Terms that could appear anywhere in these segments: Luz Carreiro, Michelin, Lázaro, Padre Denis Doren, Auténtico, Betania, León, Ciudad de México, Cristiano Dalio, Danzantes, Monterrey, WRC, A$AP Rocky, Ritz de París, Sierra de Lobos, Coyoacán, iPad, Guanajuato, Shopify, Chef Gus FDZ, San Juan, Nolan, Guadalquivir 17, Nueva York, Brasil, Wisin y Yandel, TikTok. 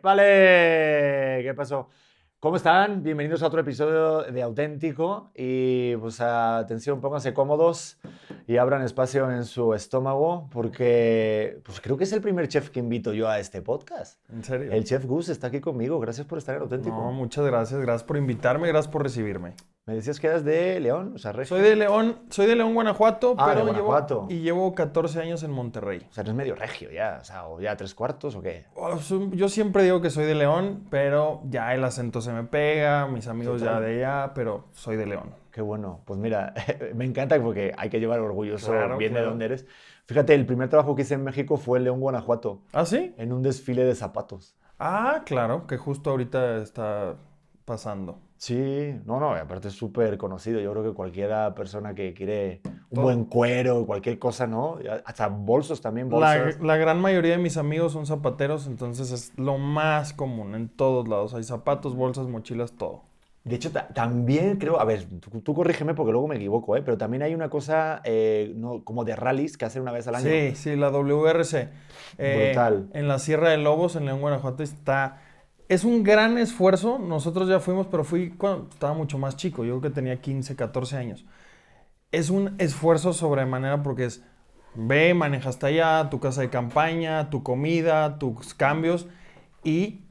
¡Vale! ¿Qué pasó? ¿Cómo están? Bienvenidos a otro episodio de Auténtico. Y pues atención, pónganse cómodos y abran espacio en su estómago porque pues creo que es el primer chef que invito yo a este podcast. ¿En serio? El chef Gus está aquí conmigo. Gracias por estar en Auténtico. No, muchas gracias. Gracias por invitarme, gracias por recibirme. Me decías que eras de León, o sea, regio. Soy de León, Guanajuato, pero Guanajuato. Llevo 14 años en Monterrey. O sea, eres medio regio ya, o sea, o ya 3/4 o qué. Yo siempre digo que soy de León, pero ya el acento se me pega, mis amigos ya de allá, pero soy de León. Qué bueno, pues mira, me encanta porque hay que llevar orgulloso de dónde eres. Fíjate, el primer trabajo que hice en México fue en León, Guanajuato. ¿Ah, sí? En un desfile de zapatos. Ah, claro, que justo ahorita está pasando. Sí, no, aparte es súper conocido. Yo creo que cualquiera persona que quiere buen cuero, cualquier cosa, ¿no? Hasta bolsas. La gran mayoría de mis amigos son zapateros, entonces es lo más común en todos lados. Hay zapatos, bolsas, mochilas, todo. De hecho, también creo, a ver, tú corrígeme porque luego me equivoco, pero también hay una cosa como de rallies que hacen una vez al año. Sí, la WRC. Brutal. En la Sierra de Lobos, en León, Guanajuato, es un gran esfuerzo. Nosotros ya fuimos, pero fui cuando estaba mucho más chico. Yo creo que tenía 15, 14 años. Es un esfuerzo sobremanera porque maneja hasta allá, tu casa de campaña, tu comida, tus cambios. Y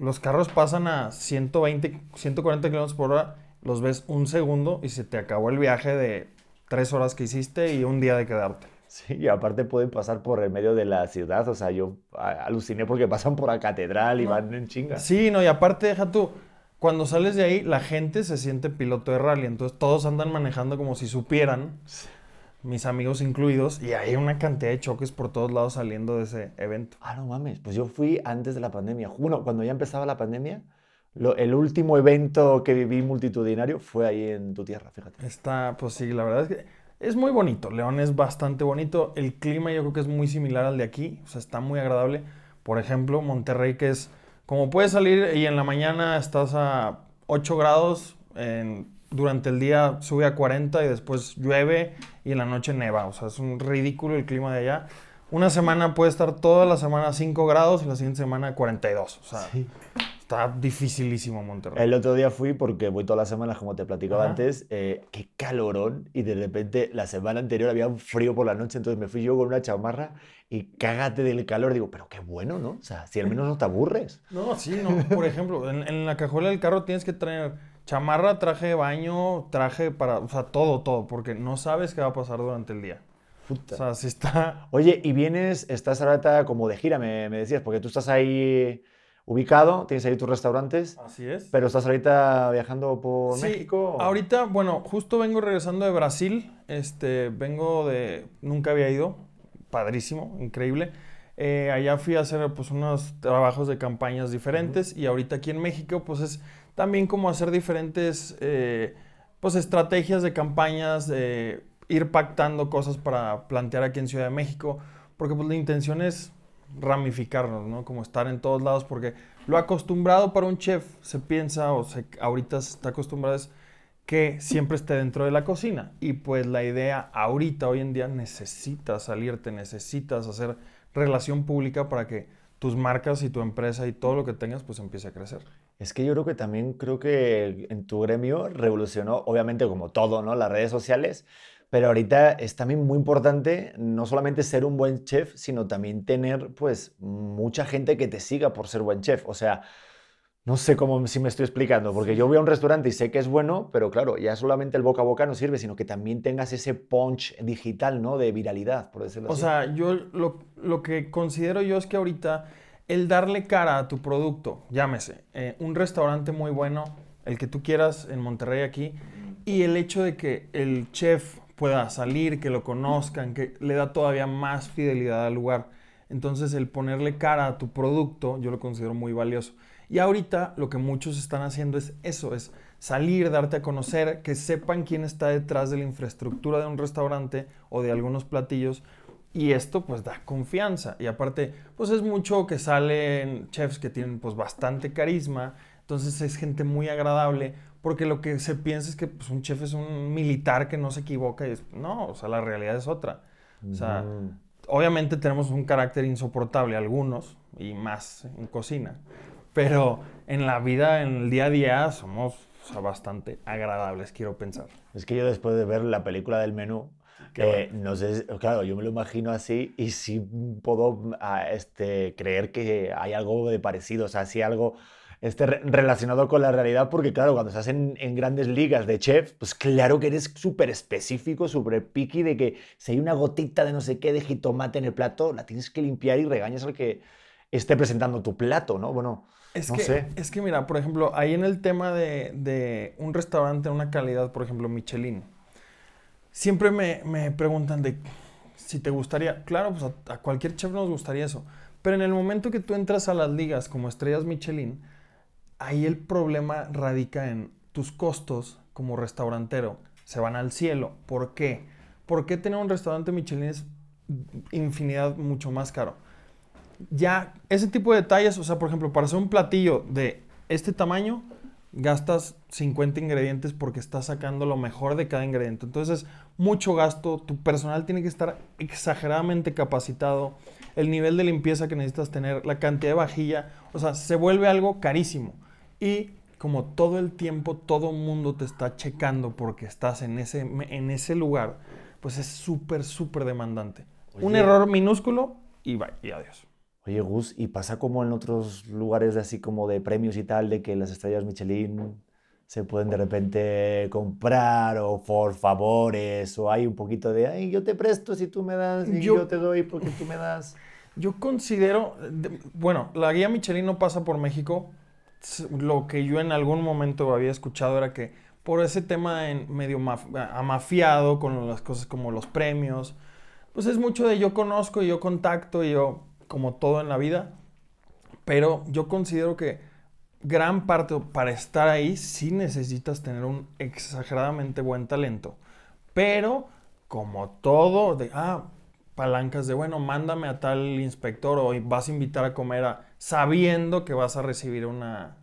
los carros pasan a 120, 140 kilómetros por hora. Los ves un segundo y se te acabó el viaje de 3 horas que hiciste y un día de quedarte. Sí, y aparte pueden pasar por el medio de la ciudad, o sea, yo aluciné porque pasan por la catedral y van en chinga. Sí, no, y aparte, deja tú, cuando sales de ahí, la gente se siente piloto de rally, entonces todos andan manejando como si supieran, mis amigos incluidos, y hay una cantidad de choques por todos lados saliendo de ese evento. Ah, no mames, pues yo fui antes de la pandemia, cuando ya empezaba la pandemia. El último evento que viví multitudinario fue ahí en tu tierra, fíjate. Pues sí, la verdad es que es muy bonito. León es bastante bonito. El clima yo creo que es muy similar al de aquí. O sea, está muy agradable. Por ejemplo, Monterrey, que es como puedes salir y en la mañana estás a 8 grados. Durante el día sube a 40 y después llueve y en la noche neva. O sea, es un ridículo el clima de allá. Una semana puede estar toda la semana a 5 grados y la siguiente semana a 42. O sea, sí. Está dificilísimo Monterrey. El otro día fui porque voy todas las semanas, como te platicaba antes, qué calorón, y de repente la semana anterior había un frío por la noche, entonces me fui yo con una chamarra y cágate del calor. Digo, pero qué bueno, ¿no? O sea, si al menos no te aburres. No, sí, no. Por ejemplo, en la cajuela del carro tienes que traer chamarra, traje de baño, traje para, o sea, todo, porque no sabes qué va a pasar durante el día. Puta. O sea, si está... Oye, y estás ahorita como de gira, me decías, porque tú estás ahí... ubicado, tienes ahí tus restaurantes. Así es. Pero estás ahorita viajando por México. Sí, ahorita, bueno, justo vengo regresando de Brasil. Nunca había ido. Padrísimo, increíble. Allá fui a hacer pues unos trabajos de campañas diferentes. Y ahorita aquí en México pues es también como hacer diferentes pues estrategias de campañas, ir pactando cosas para plantear aquí en Ciudad de México. Porque pues la intención es ramificarnos, ¿no? Como estar en todos lados, porque lo acostumbrado para un chef se piensa, ahorita se está acostumbrado es que siempre esté dentro de la cocina, y pues la idea ahorita, hoy en día, necesitas salirte, necesitas hacer relación pública para que tus marcas y tu empresa y todo lo que tengas pues empiece a crecer. Es que yo creo que también en tu gremio revolucionó, obviamente como todo, ¿no? Las redes sociales. Pero ahorita es también muy importante no solamente ser un buen chef, sino también tener, pues, mucha gente que te siga por ser buen chef. O sea, no sé si me estoy explicando, porque yo voy a un restaurante y sé que es bueno, pero claro, ya solamente el boca a boca no sirve, sino que también tengas ese punch digital, ¿no? De viralidad, por decirlo así. O sea, yo lo que considero yo es que ahorita el darle cara a tu producto, llámese, un restaurante muy bueno, el que tú quieras en Monterrey aquí, y el hecho de que el chef pueda salir, que lo conozcan, que le da todavía más fidelidad al lugar. Entonces, el ponerle cara a tu producto, yo lo considero muy valioso. Y ahorita, lo que muchos están haciendo es eso, es salir, darte a conocer, que sepan quién está detrás de la infraestructura de un restaurante o de algunos platillos. Y esto, pues, da confianza. Y aparte, pues, es mucho que salen chefs que tienen, pues, bastante carisma. Entonces, es gente muy agradable. Porque lo que se piensa es que pues, un chef es un militar que no se equivoca. No, o sea, la realidad es otra. O sea, obviamente tenemos un carácter insoportable algunos, y más en cocina, pero en la vida, en el día a día, somos, o sea, bastante agradables, quiero pensar. Es que yo después de ver la película del menú, no sé, claro, yo me lo imagino así y sí puedo creer que hay algo de parecido, o sea, sí algo relacionado con la realidad, porque claro, cuando estás en grandes ligas de chef, pues claro que eres súper específico, súper picky, de que si hay una gotita de no sé qué de jitomate en el plato, la tienes que limpiar y regañas al que esté presentando tu plato, ¿no? Bueno, es que mira, por ejemplo, ahí en el tema de un restaurante, una calidad, por ejemplo, Michelin, siempre me preguntan de si te gustaría. Claro, pues a cualquier chef nos gustaría eso. Pero en el momento que tú entras a las ligas como estrellas Michelin, ahí el problema radica en tus costos como restaurantero. Se van al cielo. ¿Por qué? Porque tener un restaurante Michelin es infinidad mucho más caro. Ya ese tipo de detalles, o sea, por ejemplo, para hacer un platillo de este tamaño, gastas 50 ingredientes porque estás sacando lo mejor de cada ingrediente. Entonces, mucho gasto, tu personal tiene que estar exageradamente capacitado, el nivel de limpieza que necesitas tener, la cantidad de vajilla, o sea, se vuelve algo carísimo. Y como todo el tiempo, todo el mundo te está checando porque estás en ese lugar, pues es súper, súper demandante. Oye. Un error minúsculo y bye, y adiós. Oye, Gus, ¿y pasa como en otros lugares así como de premios y tal, de que las estrellas Michelin se pueden de repente comprar o por favores, o hay un poquito de, ay, yo te presto si tú me das, y yo te doy porque tú me das? Yo considero, bueno, la guía Michelin no pasa por México. Lo que yo en algún momento había escuchado era que por ese tema en medio amafiado con las cosas como los premios, pues es mucho de yo conozco y yo contacto y yo... como todo en la vida, pero yo considero que gran parte para estar ahí sí necesitas tener un exageradamente buen talento, pero como todo, palancas de, bueno, mándame a tal inspector o vas a invitar a comer sabiendo que vas a recibir una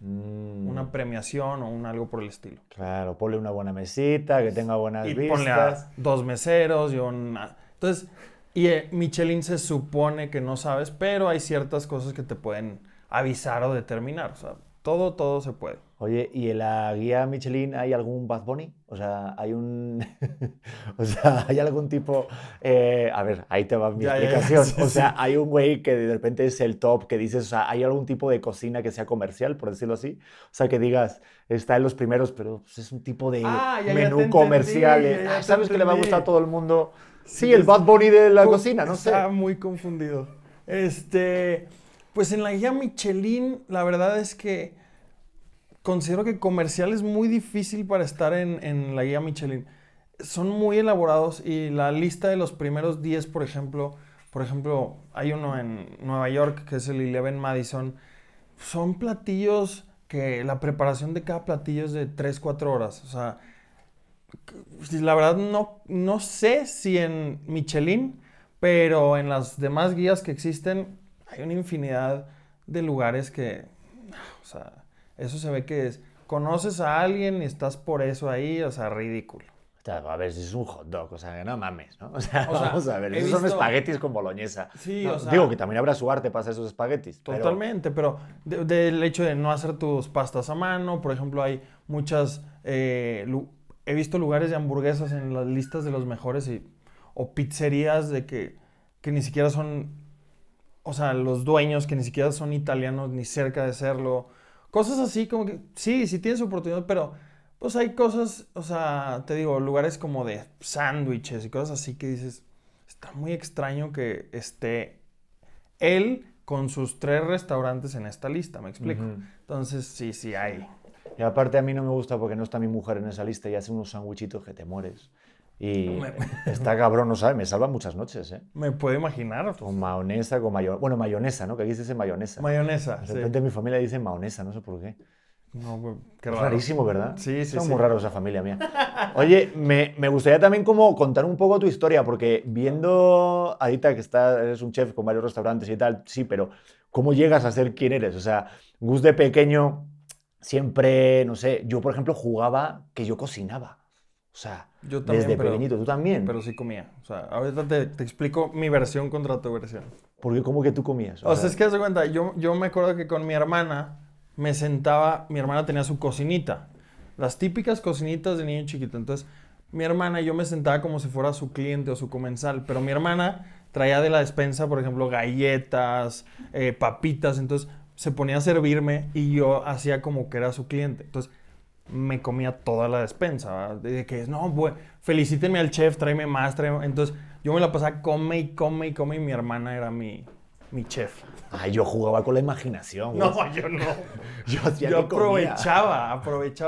premiación o algo por el estilo. Claro, ponle una buena mesita, que tenga buenas vistas. Y ponle a dos meseros y entonces... Y Michelin se supone que no sabes, pero hay ciertas cosas que te pueden avisar o determinar. O sea, todo se puede. Oye, ¿y en la guía Michelin hay algún Bad Bunny? O sea, hay algún tipo... a ver, ahí te va mi explicación. Sí, o sea, hay un güey que de repente es el top, que dices, o sea, ¿hay algún tipo de cocina que sea comercial, por decirlo así? O sea, que digas, está en los primeros, pero pues, es un tipo de menú comercial. ¿Sabes que le va a gustar a todo el mundo? Sí, el Bad Bunny de la cocina, no sé. Está muy confundido. Pues en la guía Michelin, la verdad es que considero que comercial es muy difícil para estar en la guía Michelin. Son muy elaborados y la lista de los primeros 10, por ejemplo, hay uno en Nueva York que es el Eleven Madison. Son platillos que la preparación de cada platillo es de 3-4 horas, o sea... La verdad no sé si en Michelin, pero en las demás guías que existen hay una infinidad de lugares que, o sea, eso se ve que es, conoces a alguien y estás por eso ahí, o sea, ridículo. A ver, si es un hot dog, o sea, no mames, ¿no? O sea vamos a ver, esos son espaguetis con boloñesa. Sí, no, o sea... Digo que también habrá su arte para hacer esos espaguetis. Totalmente, pero del hecho de no hacer tus pastas a mano, por ejemplo, hay muchas... He visto lugares de hamburguesas en las listas de los mejores o pizzerías de que ni siquiera son, o sea, los dueños que ni siquiera son italianos ni cerca de serlo. Cosas así como que, sí tienes oportunidad, pero pues hay cosas, o sea, te digo, lugares como de sándwiches y cosas así que dices, está muy extraño que esté él con sus 3 restaurantes en esta lista, ¿me explico? Uh-huh. Entonces, sí hay... Y aparte a mí no me gusta porque no está mi mujer en esa lista y hace unos sándwichitos que te mueres. Y está cabrón, no sabes, me salva muchas noches, ¿eh? Me puedo imaginar. Bueno, mayonesa, ¿no? Que aquí se dice mayonesa. Mayonesa, de repente mi familia dice mayonesa, no sé por qué. No, qué raro. Es rarísimo, ¿verdad? Sí. Es muy raro esa familia mía. Oye, me gustaría también como contar un poco tu historia, porque viendo ahorita que eres un chef con varios restaurantes y tal, sí, pero ¿cómo llegas a ser quien eres? O sea, Gus de pequeño... Siempre, no sé, yo por ejemplo jugaba que yo cocinaba. O sea, Yo también, desde pequeñito. ¿Tú también? Pero sí comía. O sea, ahorita te explico mi versión contra tu versión. Porque ¿cómo que tú comías? O sea, es que hace cuenta, yo me acuerdo que con mi hermana me sentaba, mi hermana tenía su cocinita, las típicas cocinitas de niño chiquito. Entonces, mi hermana y yo me sentaba como si fuera su cliente o su comensal, pero mi hermana traía de la despensa, por ejemplo, galletas, papitas, entonces se ponía a servirme y yo hacía como que era su cliente. Entonces, me comía toda la despensa, ¿verdad? De que, no, pues, felicítenme al chef, tráeme más, tráeme... Entonces, yo me la pasaba, come, y mi hermana era mi chef. Ay, yo jugaba con la imaginación. No, güey. Yo no. yo aprovechaba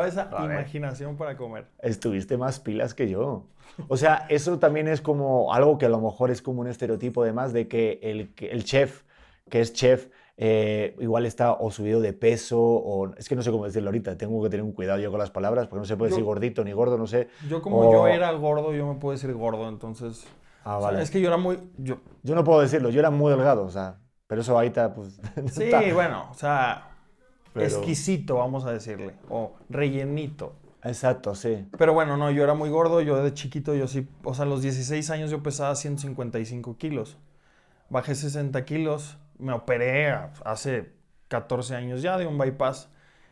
esa imaginación para comer. Estuviste más pilas que yo. O sea, eso también es como algo que a lo mejor es como un estereotipo, además de que el chef, que es chef, igual está o subido de peso o... Es que no sé cómo decirlo ahorita, tengo que tener un cuidado yo con las palabras, porque no se puede decir gordito ni gordo, no sé. Yo como yo era gordo, yo me puedo decir gordo, entonces... Ah, vale. O sea, es que yo era muy... Yo no puedo decirlo, yo era muy delgado, o sea, pero eso ahorita pues... Sí, está. Bueno, o sea, pero... exquisito, vamos a decirle, o rellenito. Exacto, sí. Pero bueno, no, yo era muy gordo, yo de chiquito, yo sí, o sea, a los 16 años yo pesaba 155 kilos, bajé 60 kilos, me operé hace 14 años ya de un bypass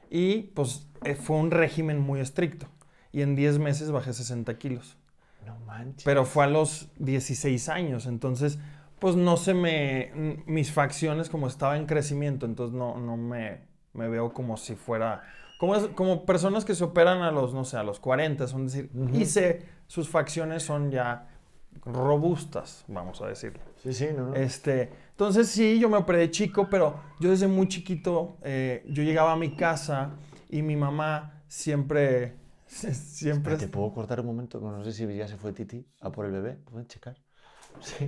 y pues fue un régimen muy estricto y en 10 meses bajé 60 kilos. No manches. Pero fue a los 16 años, entonces pues no se me... Mis facciones como estaba en crecimiento, entonces no me veo como si fuera... Como personas que se operan a los, no sé, a los 40, son decir, uh-huh. Sus facciones son ya robustas, vamos a decirlo. Sí, sí, ¿no? Entonces sí, yo me operé de chico, pero yo desde muy chiquito, yo llegaba a mi casa y mi mamá siempre... ¿Te puedo cortar un momento? No sé si ya se fue Titi a por el bebé. ¿Pueden checar? Sí.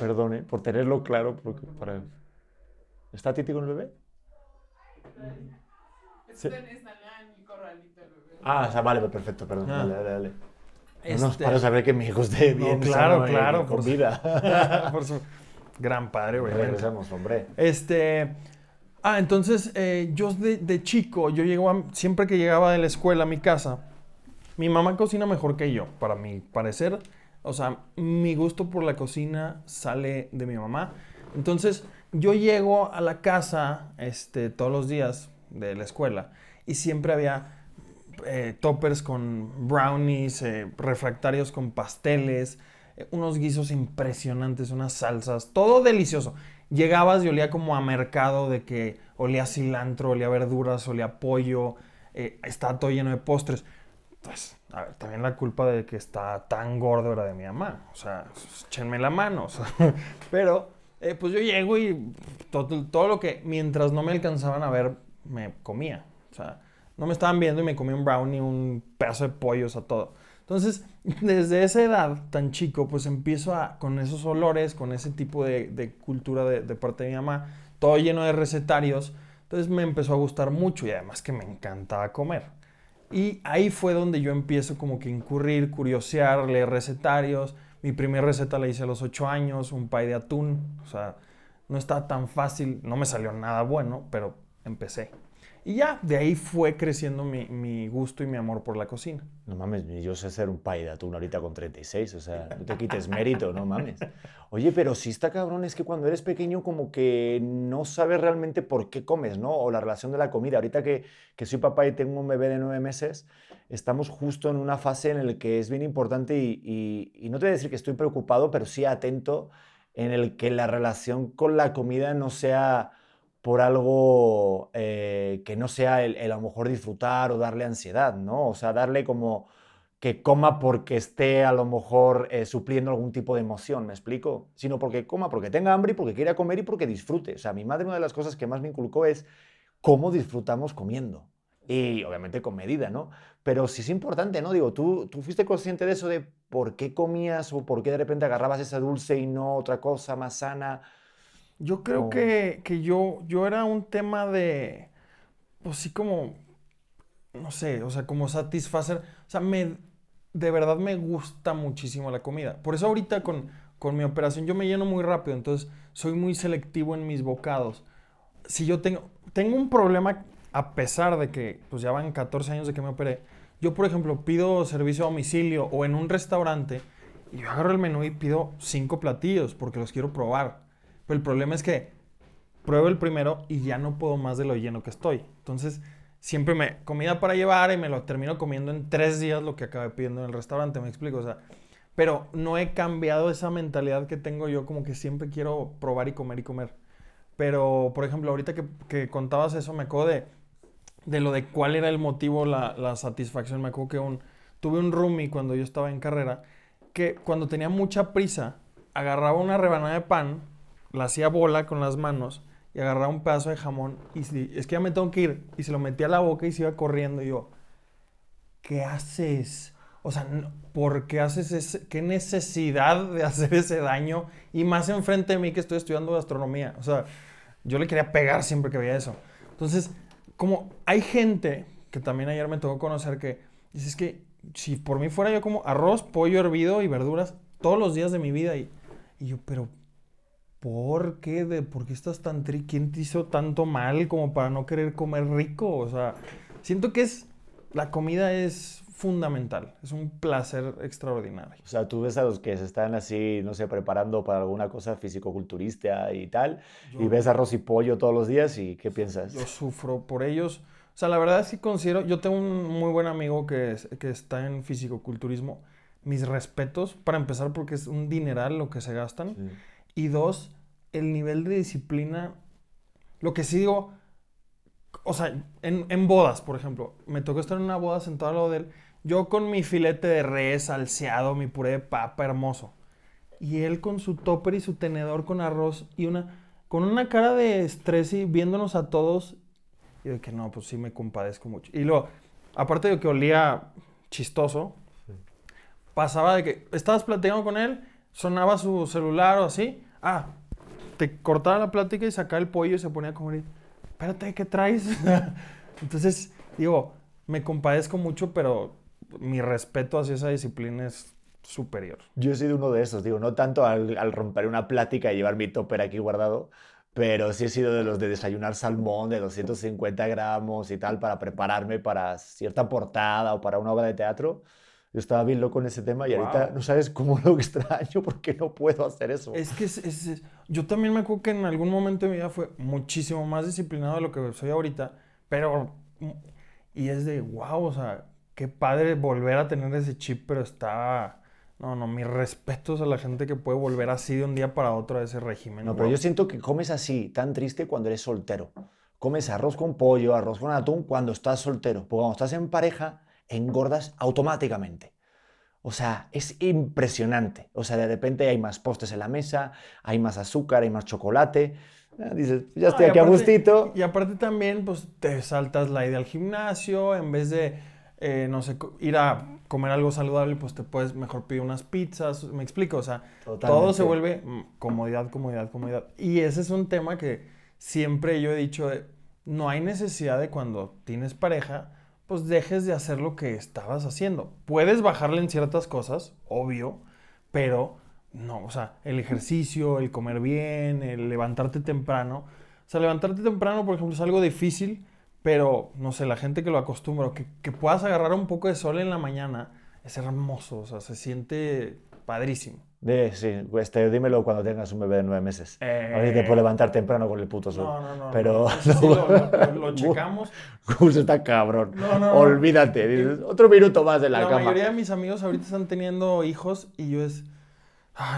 Perdone, por tenerlo claro. Porque para... ¿Está Titi con el bebé? Sí. Ah, o sea, vale, perfecto, perdón. Ah. Dale. No, para saber que mi hijo esté bien. No, claro, con vida. Por su gran padre, güey. Regresamos, hombre. Entonces, yo de chico, siempre que llegaba de la escuela a mi casa, mi mamá cocina mejor que yo, para mi parecer. O sea, mi gusto por la cocina sale de mi mamá. Entonces, yo llego a la casa todos los días de la escuela y siempre había toppers con brownies, refractarios con pasteles, unos guisos impresionantes, unas salsas, todo delicioso. Llegabas y olía como a mercado, de que olía cilantro, olía verduras, olía pollo, estaba todo lleno de postres. Pues, a ver, también la culpa de que estaba tan gordo era de mi mamá, o sea, échenme la mano, o sea. Pero pues yo llego y todo lo que mientras no me alcanzaban a ver me comía, o sea, no me estaban viendo y me comí un brownie, un pedazo de pollo, o sea, todo. Entonces, desde esa edad tan chico, pues empiezo con esos olores, con ese tipo de cultura de parte de mi mamá, todo lleno de recetarios. Entonces me empezó a gustar mucho y además que me encantaba comer. Y ahí fue donde yo empiezo como que incurrir, curiosear, leer recetarios. Mi primera receta la hice a los 8 años, un pay de atún. O sea, no estaba tan fácil, no me salió nada bueno, pero empecé. Y ya, de ahí fue creciendo mi gusto y mi amor por la cocina. No mames, yo sé hacer un pay de atún ahorita con 36, o sea, no te quites mérito, no mames. Oye, pero sí está cabrón, es que cuando eres pequeño como que no sabes realmente por qué comes, ¿no? O la relación de la comida. Ahorita que soy papá y tengo un bebé de 9 meses, estamos justo en una fase en la que es bien importante y no te voy a decir que estoy preocupado, pero sí atento en el que la relación con la comida no sea... por algo que no sea el a lo mejor disfrutar o darle ansiedad, ¿no? O sea, darle como que coma porque esté a lo mejor supliendo algún tipo de emoción, ¿me explico? Sino porque coma, porque tenga hambre y porque quiera comer y porque disfrute. O sea, mi madre, una de las cosas que más me inculcó es cómo disfrutamos comiendo. Y obviamente con medida, ¿no? Pero sí es importante, ¿no? Digo, ¿tú fuiste consciente de eso, de por qué comías o por qué de repente agarrabas esa dulce y no otra cosa más sana? Yo creo que yo era un tema de, pues sí, como, no sé, o sea, como satisfacer. O sea, de verdad me gusta muchísimo la comida. Por eso ahorita con mi operación yo me lleno muy rápido, entonces soy muy selectivo en mis bocados. Si yo tengo un problema, a pesar de que pues ya van 14 años de que me operé, Yo, por ejemplo, pido servicio a domicilio o en un restaurante y yo agarro el menú y pido 5 platillos porque los quiero probar. Pero el problema es que pruebo el primero y ya no puedo más de lo lleno que estoy. Entonces, siempre me... comida para llevar y me lo termino comiendo en 3 días lo que acabé pidiendo en el restaurante, ¿me explico? O sea, pero no he cambiado esa mentalidad que tengo yo, como que siempre quiero probar y comer y comer. Pero, por ejemplo, ahorita que contabas eso, me acuerdo de lo de cuál era el motivo, la satisfacción. Me acuerdo que tuve un roomie cuando yo estaba en carrera, que cuando tenía mucha prisa, agarraba una rebanada de pan, la hacía bola con las manos y agarraba un pedazo de jamón y es que ya me tengo que ir, y se lo metía a la boca y se iba corriendo. Y yo, ¿qué haces? O sea, ¿por qué haces qué necesidad de hacer ese daño? Y más enfrente de mí que estoy estudiando gastronomía. O sea, yo le quería pegar siempre que veía eso. Entonces, como hay gente que también ayer me tocó conocer que dice, es que si por mí fuera yo como arroz, pollo hervido y verduras todos los días de mi vida. Y yo, pero ¿por qué? ¿Por qué estás tan triste? ¿Quién te hizo tanto mal como para no querer comer rico? O sea, siento que la comida es fundamental. Es un placer extraordinario. O sea, tú ves a los que se están así, no sé, preparando para alguna cosa fisicoculturista y tal, y ves arroz y pollo todos los días, ¿y qué piensas? Yo sufro por ellos. O sea, la verdad es que considero... Yo tengo un muy buen amigo que está en fisicoculturismo. Mis respetos, para empezar, porque es un dineral lo que se gastan. Sí. Y 2, el nivel de disciplina. Lo que sí digo, o sea, en bodas, por ejemplo, me tocó estar en una boda sentado al lado de él, yo con mi filete de res salseado, mi puré de papa hermoso, y él con su topper y su tenedor con arroz y con una cara de estrés y viéndonos a todos, y de que no, pues sí me compadezco mucho. Y luego, aparte de que olía chistoso, sí, pasaba de que estabas platicando con él, sonaba su celular o así, te cortaba la plática y sacaba el pollo y se ponía a comer. Espérate, ¿qué traes? Entonces, digo, me compadezco mucho, pero mi respeto hacia esa disciplina es superior. Yo he sido uno de esos, digo, no tanto al romper una plática y llevar mi topper aquí guardado, pero sí he sido de los de desayunar salmón de 250 gramos y tal para prepararme para cierta portada o para una obra de teatro. Yo estaba bien loco en ese tema y ahorita no sabes cómo lo extraño porque no puedo hacer eso. Es que yo también me acuerdo que en algún momento de mi vida fue muchísimo más disciplinado de lo que soy ahorita, pero... Y es de, wow, o sea, qué padre volver a tener ese chip, pero está... No, mis respetos a la gente que puede volver así de un día para otro a ese régimen. No, pero yo siento que comes así, tan triste, cuando eres soltero. Comes arroz con pollo, arroz con atún cuando estás soltero, porque cuando estás en pareja... engordas automáticamente. O sea, es impresionante. O sea, de repente hay más postres en la mesa, hay más azúcar, hay más chocolate. Dices, ya estoy aquí aparte, a gustito. Y aparte también, pues, te saltas la idea al gimnasio. En vez de, no sé, ir a comer algo saludable, pues te puedes mejor pedir unas pizzas. ¿Me explico? O sea, Totalmente. Todo se vuelve comodidad. Y ese es un tema que siempre yo he dicho, no hay necesidad de cuando tienes pareja... pues dejes de hacer lo que estabas haciendo. Puedes bajarle en ciertas cosas, obvio, pero no, o sea, el ejercicio, el comer bien, el levantarte temprano. O sea, levantarte temprano, por ejemplo, es algo difícil, pero, no sé, la gente que lo acostumbra, que puedas agarrar un poco de sol en la mañana, es hermoso, o sea, se siente padrísimo. Sí, dímelo cuando tengas un bebé de 9 meses. A veces te puedes levantar temprano con el puto sol. No. Pero sí, lo checamos. Gus está cabrón. No. Olvídate. Dices, otro minuto más de la cama. La mayoría de mis amigos ahorita están teniendo hijos y yo es...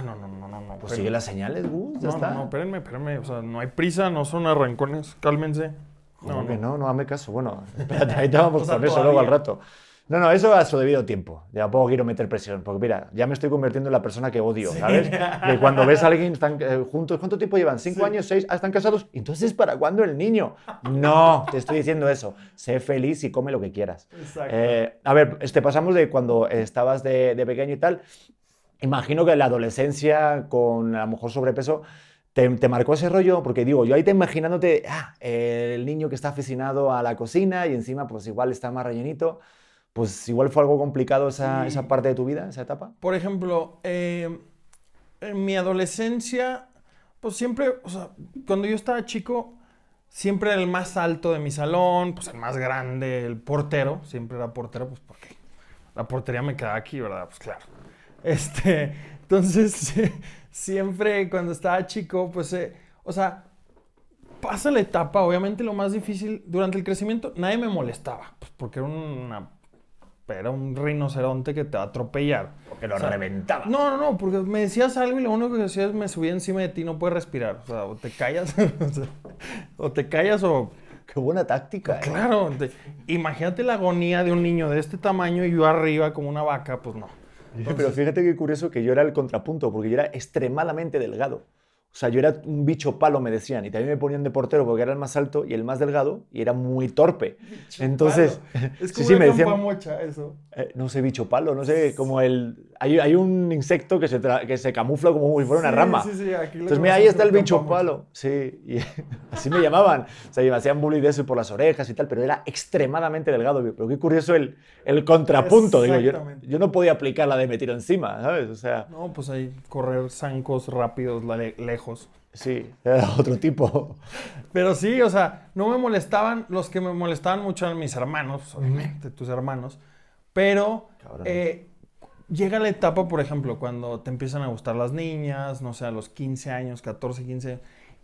No. Pues sigue las señales, Gus. No, espérenme. O sea, no hay prisa, no son arrancones. Cálmense. No, hazme caso. Bueno, espérate, ahí te vamos con eso luego al rato. No, eso a su debido tiempo. Tampoco quiero meter presión, porque mira, ya me estoy convirtiendo en la persona que odio, ¿sabes? Sí. Que cuando ves a alguien, están juntos, ¿cuánto tiempo llevan? 5 años, 6, están casados. Entonces, ¿para cuándo el niño? No, te estoy diciendo eso. Sé feliz y come lo que quieras. Exacto. Pasamos de cuando estabas de pequeño y tal. Imagino que la adolescencia, con a lo mejor sobrepeso, ¿Te marcó ese rollo? Porque digo, yo ahí te imaginándote, el niño que está aficionado a la cocina y encima pues igual está más rellenito. Pues igual fue algo complicado esa parte de tu vida, esa etapa. Por ejemplo, en mi adolescencia, pues siempre, o sea, cuando yo estaba chico, Siempre el más alto de mi salón, pues el más grande, el portero. Siempre era portero, pues porque la portería me quedaba aquí, ¿verdad? Pues claro. Entonces, siempre cuando estaba chico, pues, o sea, pasa la etapa. Obviamente lo más difícil durante el crecimiento, nadie me molestaba, pues porque era un rinoceronte que te va a atropellar. Porque lo reventaba. No, porque me decías algo y lo único que decías es me subía encima de ti, no puedes respirar. O sea, o te callas, o... Qué buena táctica. Claro. Imagínate la agonía de un niño de este tamaño y yo arriba como una vaca, pues no. Entonces... Pero fíjate qué curioso que yo era el contrapunto, porque yo era extremadamente delgado. O sea, yo era un bicho palo, me decían. Y también me ponían de portero porque era el más alto y el más delgado y era muy torpe. Bicho entonces, palo. Es como sí, una campa mocha, eso. No sé, bicho palo, no sé, como el... Hay un insecto que se camufla como si fuera una rama. Sí, aquí lo entonces, mira, ahí está el bicho palo. Sí, y así me llamaban. O sea, me hacían bullying de eso por las orejas y tal, pero era extremadamente delgado. Pero qué curioso el contrapunto. Digo, yo no podía aplicar la de me tiro encima, ¿sabes? O sea... No, pues ahí correr zancos rápidos, lejos. Sí, era otro tipo. Pero sí, o sea, no me molestaban. Los que me molestaban mucho eran mis hermanos, obviamente, tus hermanos. Pero llega la etapa, por ejemplo, cuando te empiezan a gustar las niñas, no sé, a los 15 años, 14, 15.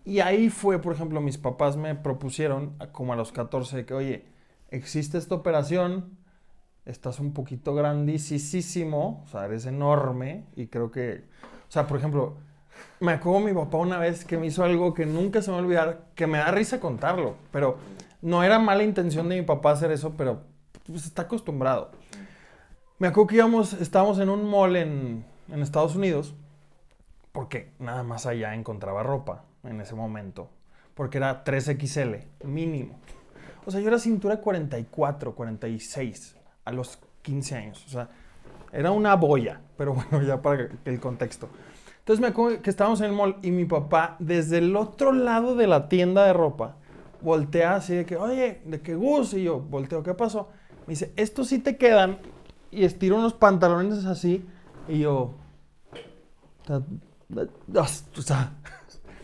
Y ahí fue, por ejemplo, mis papás me propusieron, como a los 14, que oye, existe esta operación, estás un poquito grandísimo, o sea, eres enorme. Y creo que, o sea, por ejemplo... Me acuerdo mi papá una vez que me hizo algo que nunca se me va a olvidar, que me da risa contarlo, pero no era mala intención de mi papá hacer eso, pero pues está acostumbrado. Me acuerdo que estábamos en un mall en Estados Unidos, porque nada más allá encontraba ropa en ese momento, porque era 3XL, mínimo. O sea, yo era cintura 44, 46 a los 15 años, o sea, era una boya, pero bueno, ya para el contexto. Entonces me acuerdo que estábamos en el mall y mi papá, desde el otro lado de la tienda de ropa, voltea así de que, oye, de que Gus, y yo volteo, ¿qué pasó? Me dice, estos sí te quedan, y estiro unos pantalones así, y yo, o sea,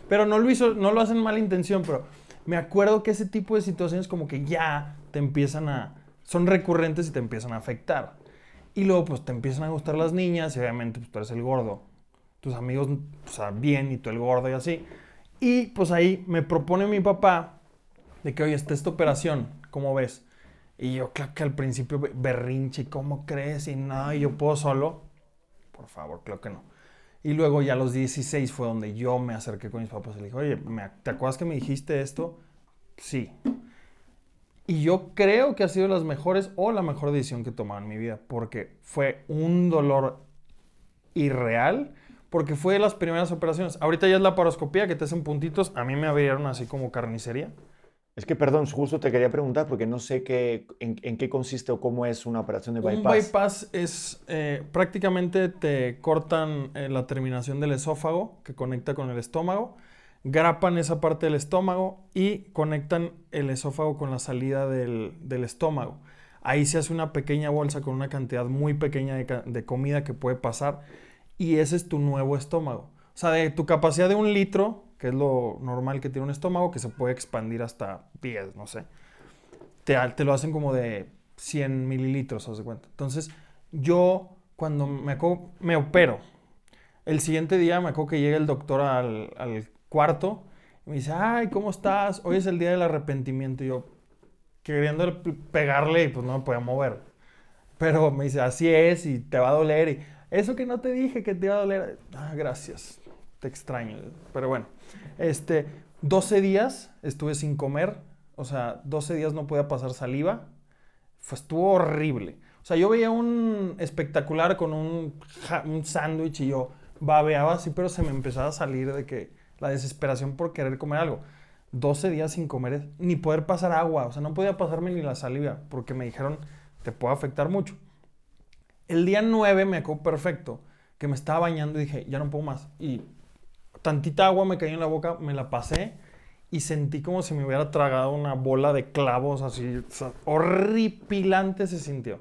pero no lo hizo, no lo hacen mala intención, pero me acuerdo que ese tipo de situaciones como que ya te empiezan son recurrentes y te empiezan a afectar. Y luego pues te empiezan a gustar las niñas y obviamente pues tú eres el gordo. Tus amigos, o sea, bien, y tú el gordo y así. Y pues ahí me propone mi papá de que, oye, está esta operación, ¿cómo ves? Y yo, claro que al principio, berrinche, ¿cómo crees? Y no, ¿y yo puedo solo? Por favor, claro que no. Y luego ya a los 16 fue donde yo me acerqué con mis papás y le dije, oye, ¿te acuerdas que me dijiste esto? Sí. Y yo creo que ha sido la mejor decisión que he tomado en mi vida, porque fue un dolor irreal. Porque fue de las primeras operaciones. Ahorita ya es la paroscopía, que te hacen puntitos. A mí me abrieron así como carnicería. Es que, perdón, justo te quería preguntar porque no sé en qué consiste o cómo es una operación de bypass. Un bypass es prácticamente te cortan la terminación del esófago que conecta con el estómago, grapan esa parte del estómago y conectan el esófago con la salida del estómago. Ahí se hace una pequeña bolsa con una cantidad muy pequeña de comida que puede pasar. Y ese es tu nuevo estómago. O sea, de tu capacidad de 1 litro, que es lo normal que tiene un estómago, que se puede expandir hasta 10, no sé. Te lo hacen como de 100 mililitros, haz de cuenta. Entonces, yo cuando me opero, el siguiente día me acuerdo que llega el doctor al cuarto y me dice, ay, ¿cómo estás? Hoy es el día del arrepentimiento. Y yo, queriendo pegarle, pues no me podía mover. Pero me dice, así es y te va a doler y... Eso que no te dije que te iba a doler. Ah, gracias. Te extraño. Pero bueno, 12 días estuve sin comer. O sea, 12 días no podía pasar saliva. Estuvo horrible. O sea, yo veía un espectacular con un sándwich y yo babeaba así, pero se me empezaba a salir de que la desesperación por querer comer algo. 12 días sin comer, ni poder pasar agua. O sea, no podía pasarme ni la saliva porque me dijeron, te puede afectar mucho. El día 9 me acuerdo perfecto, que me estaba bañando y dije, ya no puedo más. Y tantita agua me cayó en la boca, me la pasé y sentí como si me hubiera tragado una bola de clavos así, o sea, horripilante se sintió.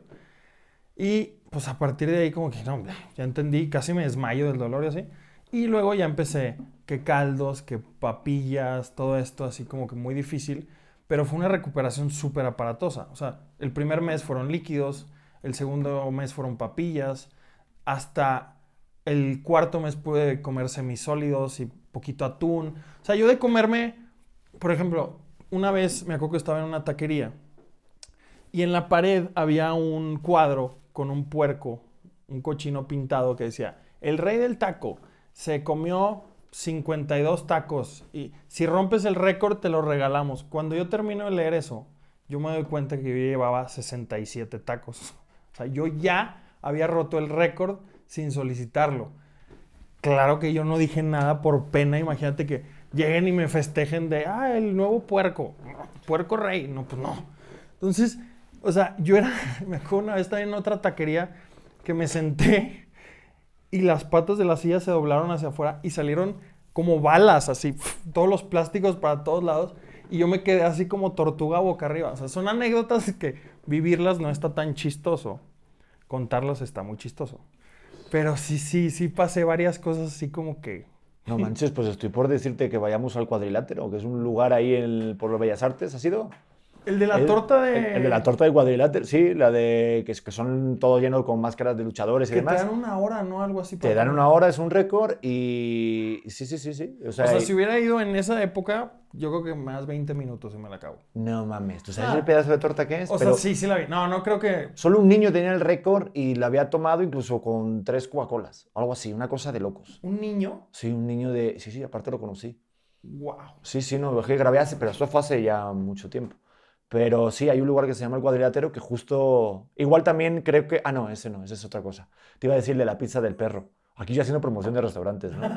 Y pues a partir de ahí como que no, ya entendí, casi me desmayo del dolor y así. Y luego ya empecé que caldos, que papillas, todo esto así como que muy difícil, pero fue una recuperación súper aparatosa. O sea, el primer mes fueron líquidos, el segundo mes fueron papillas, hasta el cuarto mes pude comer semisólidos y poquito atún. O sea, yo de comerme, por ejemplo, una vez me acuerdo que estaba en una taquería y en la pared había un cuadro con un puerco, un cochino pintado que decía, el rey del taco se comió 52 tacos y si rompes el récord te lo regalamos. Cuando yo termino de leer eso, yo me doy cuenta que yo llevaba 67 tacos. O sea, yo ya había roto el récord sin solicitarlo. Claro que yo no dije nada por pena. Imagínate que lleguen y me festejen de, ah, el nuevo puerco. Puerco rey. No, pues no. Entonces, o sea, yo era... Me acuerdo una vez estaba en otra taquería que me senté y las patas de la silla se doblaron hacia afuera y salieron como balas, así. Todos los plásticos para todos lados. Y yo me quedé así como tortuga boca arriba. O sea, son anécdotas que vivirlas no está tan chistoso. Contarlas está muy chistoso. Pero sí pasé varias cosas así como que... No manches, pues estoy por decirte que vayamos al Cuadrilátero, que es un lugar ahí por las Bellas Artes, ¿ha sido? ¿El de la torta de...? El de la torta del Cuadrilátero, sí, la de... que son todo lleno con máscaras de luchadores y demás. Que te dan una hora, ¿no? Algo así. Te dan una hora, es un récord y... Sí. O sea, si hubiera ido en esa época, yo creo que más 20 minutos y me la acabo. No mames, ¿tú sabes el pedazo de torta que es? Pero sea, sí la vi. No creo que... Solo un niño tenía el récord y la había tomado incluso con 3 Coca-Colas. Algo así, una cosa de locos. ¿Un niño? Sí, un niño de... Sí, aparte lo conocí. Wow. Sí, no, lo que grabé hace, pero eso fue hace ya mucho tiempo. Pero sí, hay un lugar que se llama El Cuadrilátero que justo... Igual también creo que... Ah, no, ese no, esa es otra cosa. Te iba a decir de la pizza del perro. Aquí yo haciendo promoción de restaurantes, ¿no?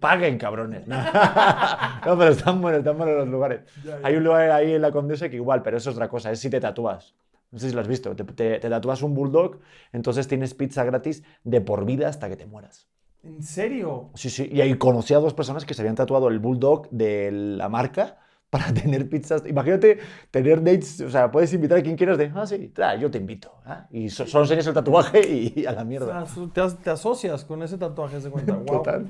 Paguen, cabrones. No, no, pero están buenos los lugares. Ya. Hay un lugar ahí en la Condesa que igual, pero eso es otra cosa, es si te tatúas. No sé si lo has visto. Te tatúas un bulldog, entonces tienes pizza gratis de por vida hasta que te mueras. ¿En serio? Sí. Y ahí conocí a 2 personas que se habían tatuado el bulldog de la marca para tener pizzas. Imagínate tener dates, o sea, puedes invitar a quien quieras de, sí, yo te invito. Y solo enseñas el tatuaje y a la mierda. O sea, te asocias con ese tatuaje, se cuenta. Wow. Total.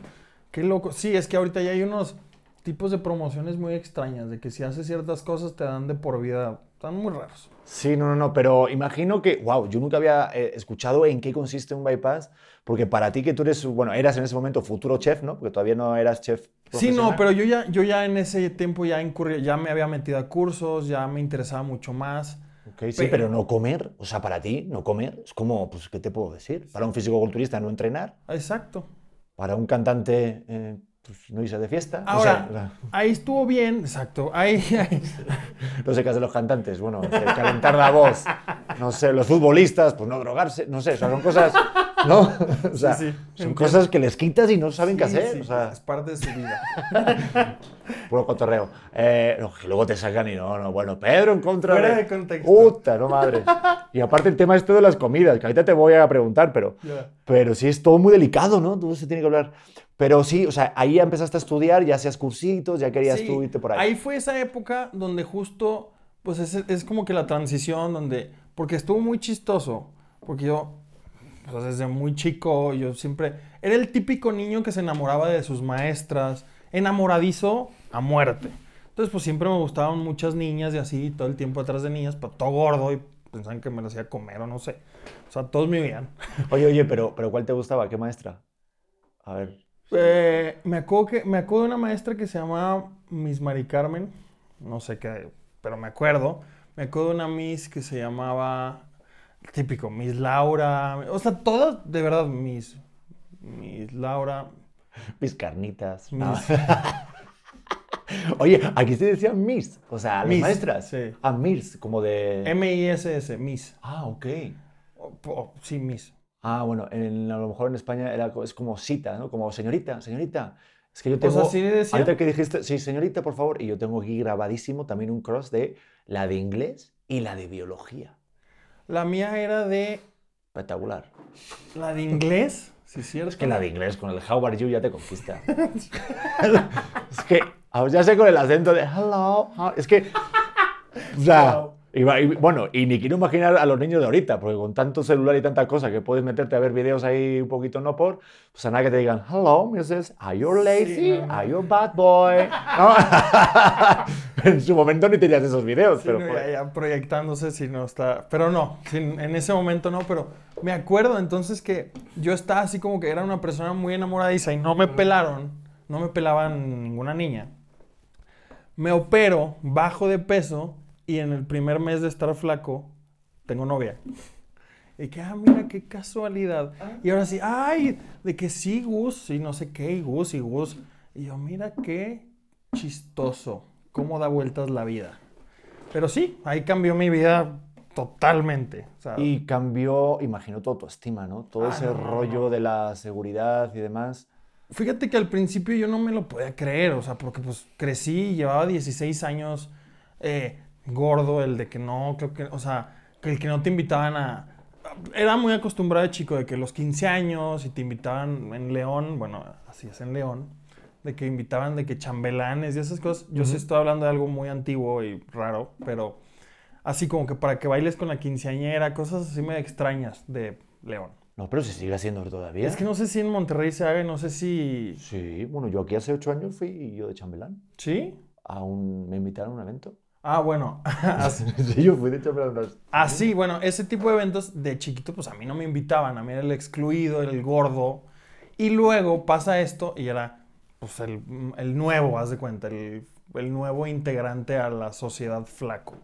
Qué loco. Sí, es que ahorita ya hay unos tipos de promociones muy extrañas, de que si haces ciertas cosas te dan de por vida. Están muy raros. Sí, no, pero imagino que, wow, yo nunca había escuchado en qué consiste un bypass, porque para ti que tú eras en ese momento futuro chef, ¿no? Porque todavía no eras chef. Sí, no, pero yo ya en ese tiempo ya incurrí, ya me había metido a cursos, ya me interesaba mucho más. Okay, sí, pero no comer, o sea, para ti no comer es como, pues, ¿qué te puedo decir? Para un fisicoculturista no entrenar. Exacto. Para un cantante pues, no irse de fiesta. Ahora, ahí estuvo bien, exacto. Ahí. No sé qué hacen los cantantes, bueno, calentar la voz. No sé, los futbolistas, pues no drogarse, no sé, o sea, son cosas... ¿No? O sea, sí, son cosas que les quitas y no saben qué hacer. Sí, o sea, es parte de su vida. Puro cotorreo. Que luego te sacan y bueno, Pedro en contra. Fuera de contexto. Puta, no madres. Y aparte el tema es todo de las comidas, que ahorita te voy a preguntar, pero sí es todo muy delicado, ¿no? Todo se tiene que hablar. Pero sí, o sea, ahí empezaste a estudiar, ya hacías cursitos, ya querías tú irte por ahí. Ahí fue esa época donde justo, pues es como que la transición donde, porque estuvo muy chistoso, porque yo... Pues desde muy chico, yo siempre... Era el típico niño que se enamoraba de sus maestras, enamoradizo a muerte. Entonces, pues siempre me gustaban muchas niñas y así, todo el tiempo atrás de niñas, pero todo gordo y pensaban que me lo hacía comer o no sé. O sea, todos me veían. Oye, pero ¿cuál te gustaba? ¿Qué maestra? A ver. Me acuerdo de una maestra que se llamaba Miss Mari Carmen. No sé qué, pero me acuerdo. Me acuerdo de una Miss que se llamaba... Típico, Miss Laura, o sea, todas, de verdad, Miss Laura. Mis carnitas. Oye, aquí se decía Miss, o sea, las maestras. Sí. Ah, Miss, como de... M-I-S-S, Miss. Ah, ok. Sí, Miss. Ah, bueno, a lo mejor en España es como cita, ¿no? Como señorita. Es que yo tengo... O sea, sí le decía... Ahorita que dijiste, sí, señorita, por favor, y yo tengo aquí grabadísimo también un cross de la de inglés y la de biología. La mía era de... Espectacular. ¿La de inglés? Sí, cierto. Es que la de inglés, con el How are you ya te conquista. Es que, ya sé con el acento de hello. Es que, o sea, Y bueno, y ni quiero imaginar a los niños de ahorita, porque con tanto celular y tanta cosa que puedes meterte a ver videos ahí un poquito no por, pues a nada que te digan, hello, Mrs., are you lazy? Sí, no. Are you bad boy? ¿No? En su momento ni tenías esos videos. Sí, pero no, ya proyectándose, si no está... Pero no, en ese momento no, pero me acuerdo entonces que yo estaba así como que era una persona muy enamoradiza y no me pelaron, no me pelaban ninguna niña. Me opero, bajo de peso... Y en el primer mes de estar flaco, tengo novia. Y que, ah, mira, qué casualidad. Y ahora sí, ay, de que sí, Gus, y no sé qué, y Gus, y Gus. Y yo, mira, qué chistoso, cómo da vueltas la vida. Pero sí, ahí cambió mi vida totalmente. O sea, y cambió, imagino, tu autoestima, ¿no? Todo ese rollo de la seguridad y demás. Fíjate que al principio yo no me lo podía creer, o sea, porque pues crecí, llevaba 16 años... gordo, el de que no, creo que, o sea, que el que no te invitaban a... Era muy acostumbrado, chico, de que los 15 años y te invitaban en León, bueno, así es en León, de que invitaban de que chambelanes y esas cosas. Yo sí estoy hablando de algo muy antiguo y raro, pero así como que para que bailes con la quinceañera, cosas así medio extrañas de León. No, pero se sigue haciendo todavía. Es que no sé si en Monterrey se haga, no sé si... Sí, bueno, yo aquí hace 8 años fui yo de chambelán. ¿Sí? Me invitaron a un evento. Ah, bueno. Sí, yo fui de chambelán. Ah, sí, bueno, ese tipo de eventos de chiquito, pues a mí no me invitaban. A mí era el excluido, el gordo. Y luego pasa esto y era, pues, el nuevo, haz de cuenta, el nuevo integrante a la sociedad flaco.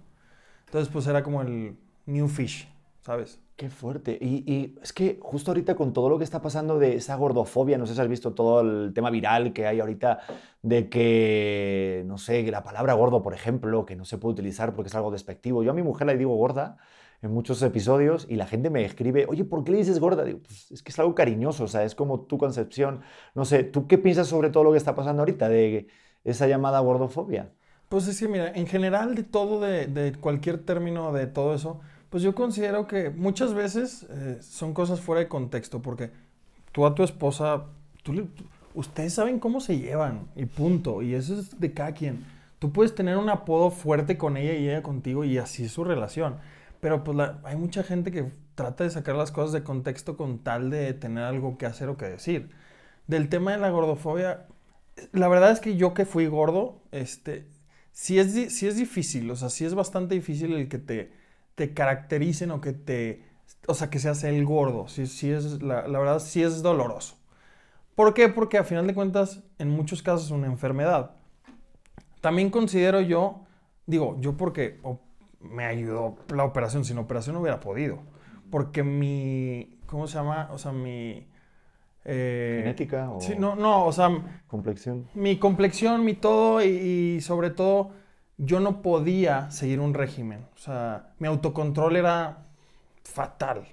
Entonces, pues era como el new fish, ¿sabes? Qué fuerte. Y es que justo ahorita con todo lo que está pasando de esa gordofobia, no sé si has visto todo el tema viral que hay ahorita... de que, no sé, la palabra gordo, por ejemplo, que no se puede utilizar porque es algo despectivo. Yo a mi mujer le digo gorda en muchos episodios y la gente me escribe, oye, ¿por qué le dices gorda? Digo, pues es que es algo cariñoso, o sea, es como tu concepción. No sé, ¿tú qué piensas sobre todo lo que está pasando ahorita de esa llamada gordofobia? Pues es que, mira, en general de todo, de cualquier término, de todo eso, pues yo considero que muchas veces son cosas fuera de contexto, porque tú a tu esposa, ustedes saben cómo se llevan y punto, y eso es de cada quien. Tú puedes tener un apodo fuerte con ella y ella contigo y así es su relación, pero pues hay mucha gente que trata de sacar las cosas de contexto con tal de tener algo que hacer o que decir. Del tema de la gordofobia, la verdad es que yo que fui gordo, sí es difícil, o sea, sí es bastante difícil el que te caractericen o que o sea, que seas el gordo, sí es, la verdad sí es doloroso. ¿Por qué? Porque a final de cuentas, en muchos casos es una enfermedad. También considero yo, digo, yo porque me ayudó la operación, sin operación no hubiera podido. Porque ¿cómo se llama? O sea, ¿genética? O sí, no, o sea... ¿Complexión? Mi complexión, mi todo y sobre todo, yo no podía seguir un régimen. O sea, mi autocontrol era fatal.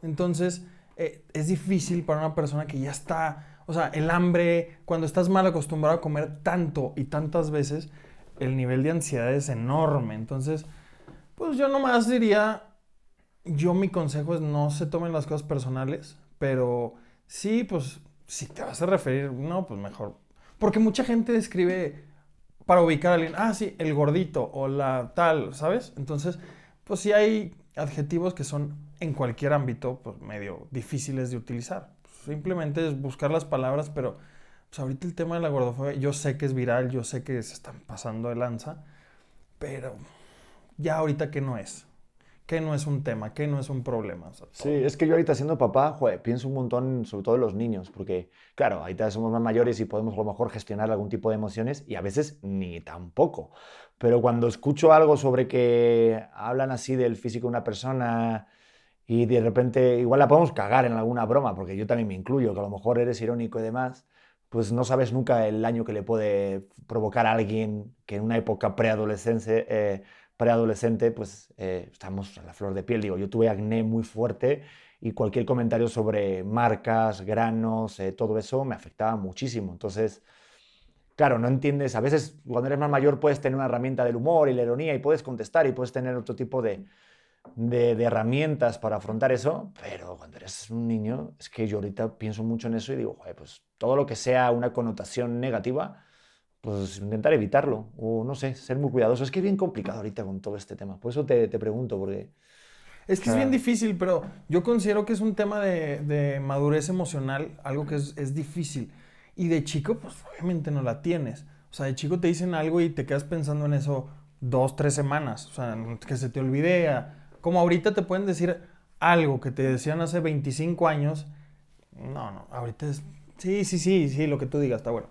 Entonces, es difícil para una persona que ya está... O sea, el hambre, cuando estás mal acostumbrado a comer tanto y tantas veces, el nivel de ansiedad es enorme. Entonces, pues yo nomás diría, mi consejo es no se tomen las cosas personales, pero sí, pues, si te vas a referir, no, pues mejor. Porque mucha gente describe para ubicar a alguien, ah, sí, el gordito o la tal, ¿sabes? Entonces, pues sí hay adjetivos que son en cualquier ámbito, pues medio difíciles de utilizar. Simplemente es buscar las palabras, pero pues ahorita el tema de la gordofobia, yo sé que es viral, yo sé que se están pasando de lanza, pero ya ahorita que no es un tema, que no es un problema. O sea, sí, es que yo ahorita siendo papá, pienso un montón sobre todo en los niños, porque claro, ahorita somos más mayores y podemos a lo mejor gestionar algún tipo de emociones y a veces ni tampoco. Pero cuando escucho algo sobre que hablan así del físico de una persona... Y de repente, igual la podemos cagar en alguna broma, porque yo también me incluyo, que a lo mejor eres irónico y demás, pues no sabes nunca el daño que le puede provocar a alguien que en una época preadolescente, pues estamos en la flor de piel. Digo, yo tuve acné muy fuerte y cualquier comentario sobre marcas, granos, todo eso me afectaba muchísimo. Entonces, claro, no entiendes. A veces, cuando eres más mayor, puedes tener una herramienta del humor y la ironía y puedes contestar y puedes tener otro tipo de herramientas para afrontar eso, pero cuando eres un niño, es que yo ahorita pienso mucho en eso y digo, pues todo lo que sea una connotación negativa, pues intentar evitarlo o no sé, ser muy cuidadoso. Es que es bien complicado ahorita con todo este tema. Por eso te pregunto, porque... Es que es bien difícil, pero yo considero que es un tema de madurez emocional, algo que es difícil. Y de chico, pues obviamente no la tienes. O sea, de chico te dicen algo y te quedas pensando en eso 2, 3 semanas. O sea, que se te olvide. Como ahorita te pueden decir algo que te decían hace 25 años. No, ahorita es... Sí, lo que tú digas está bueno.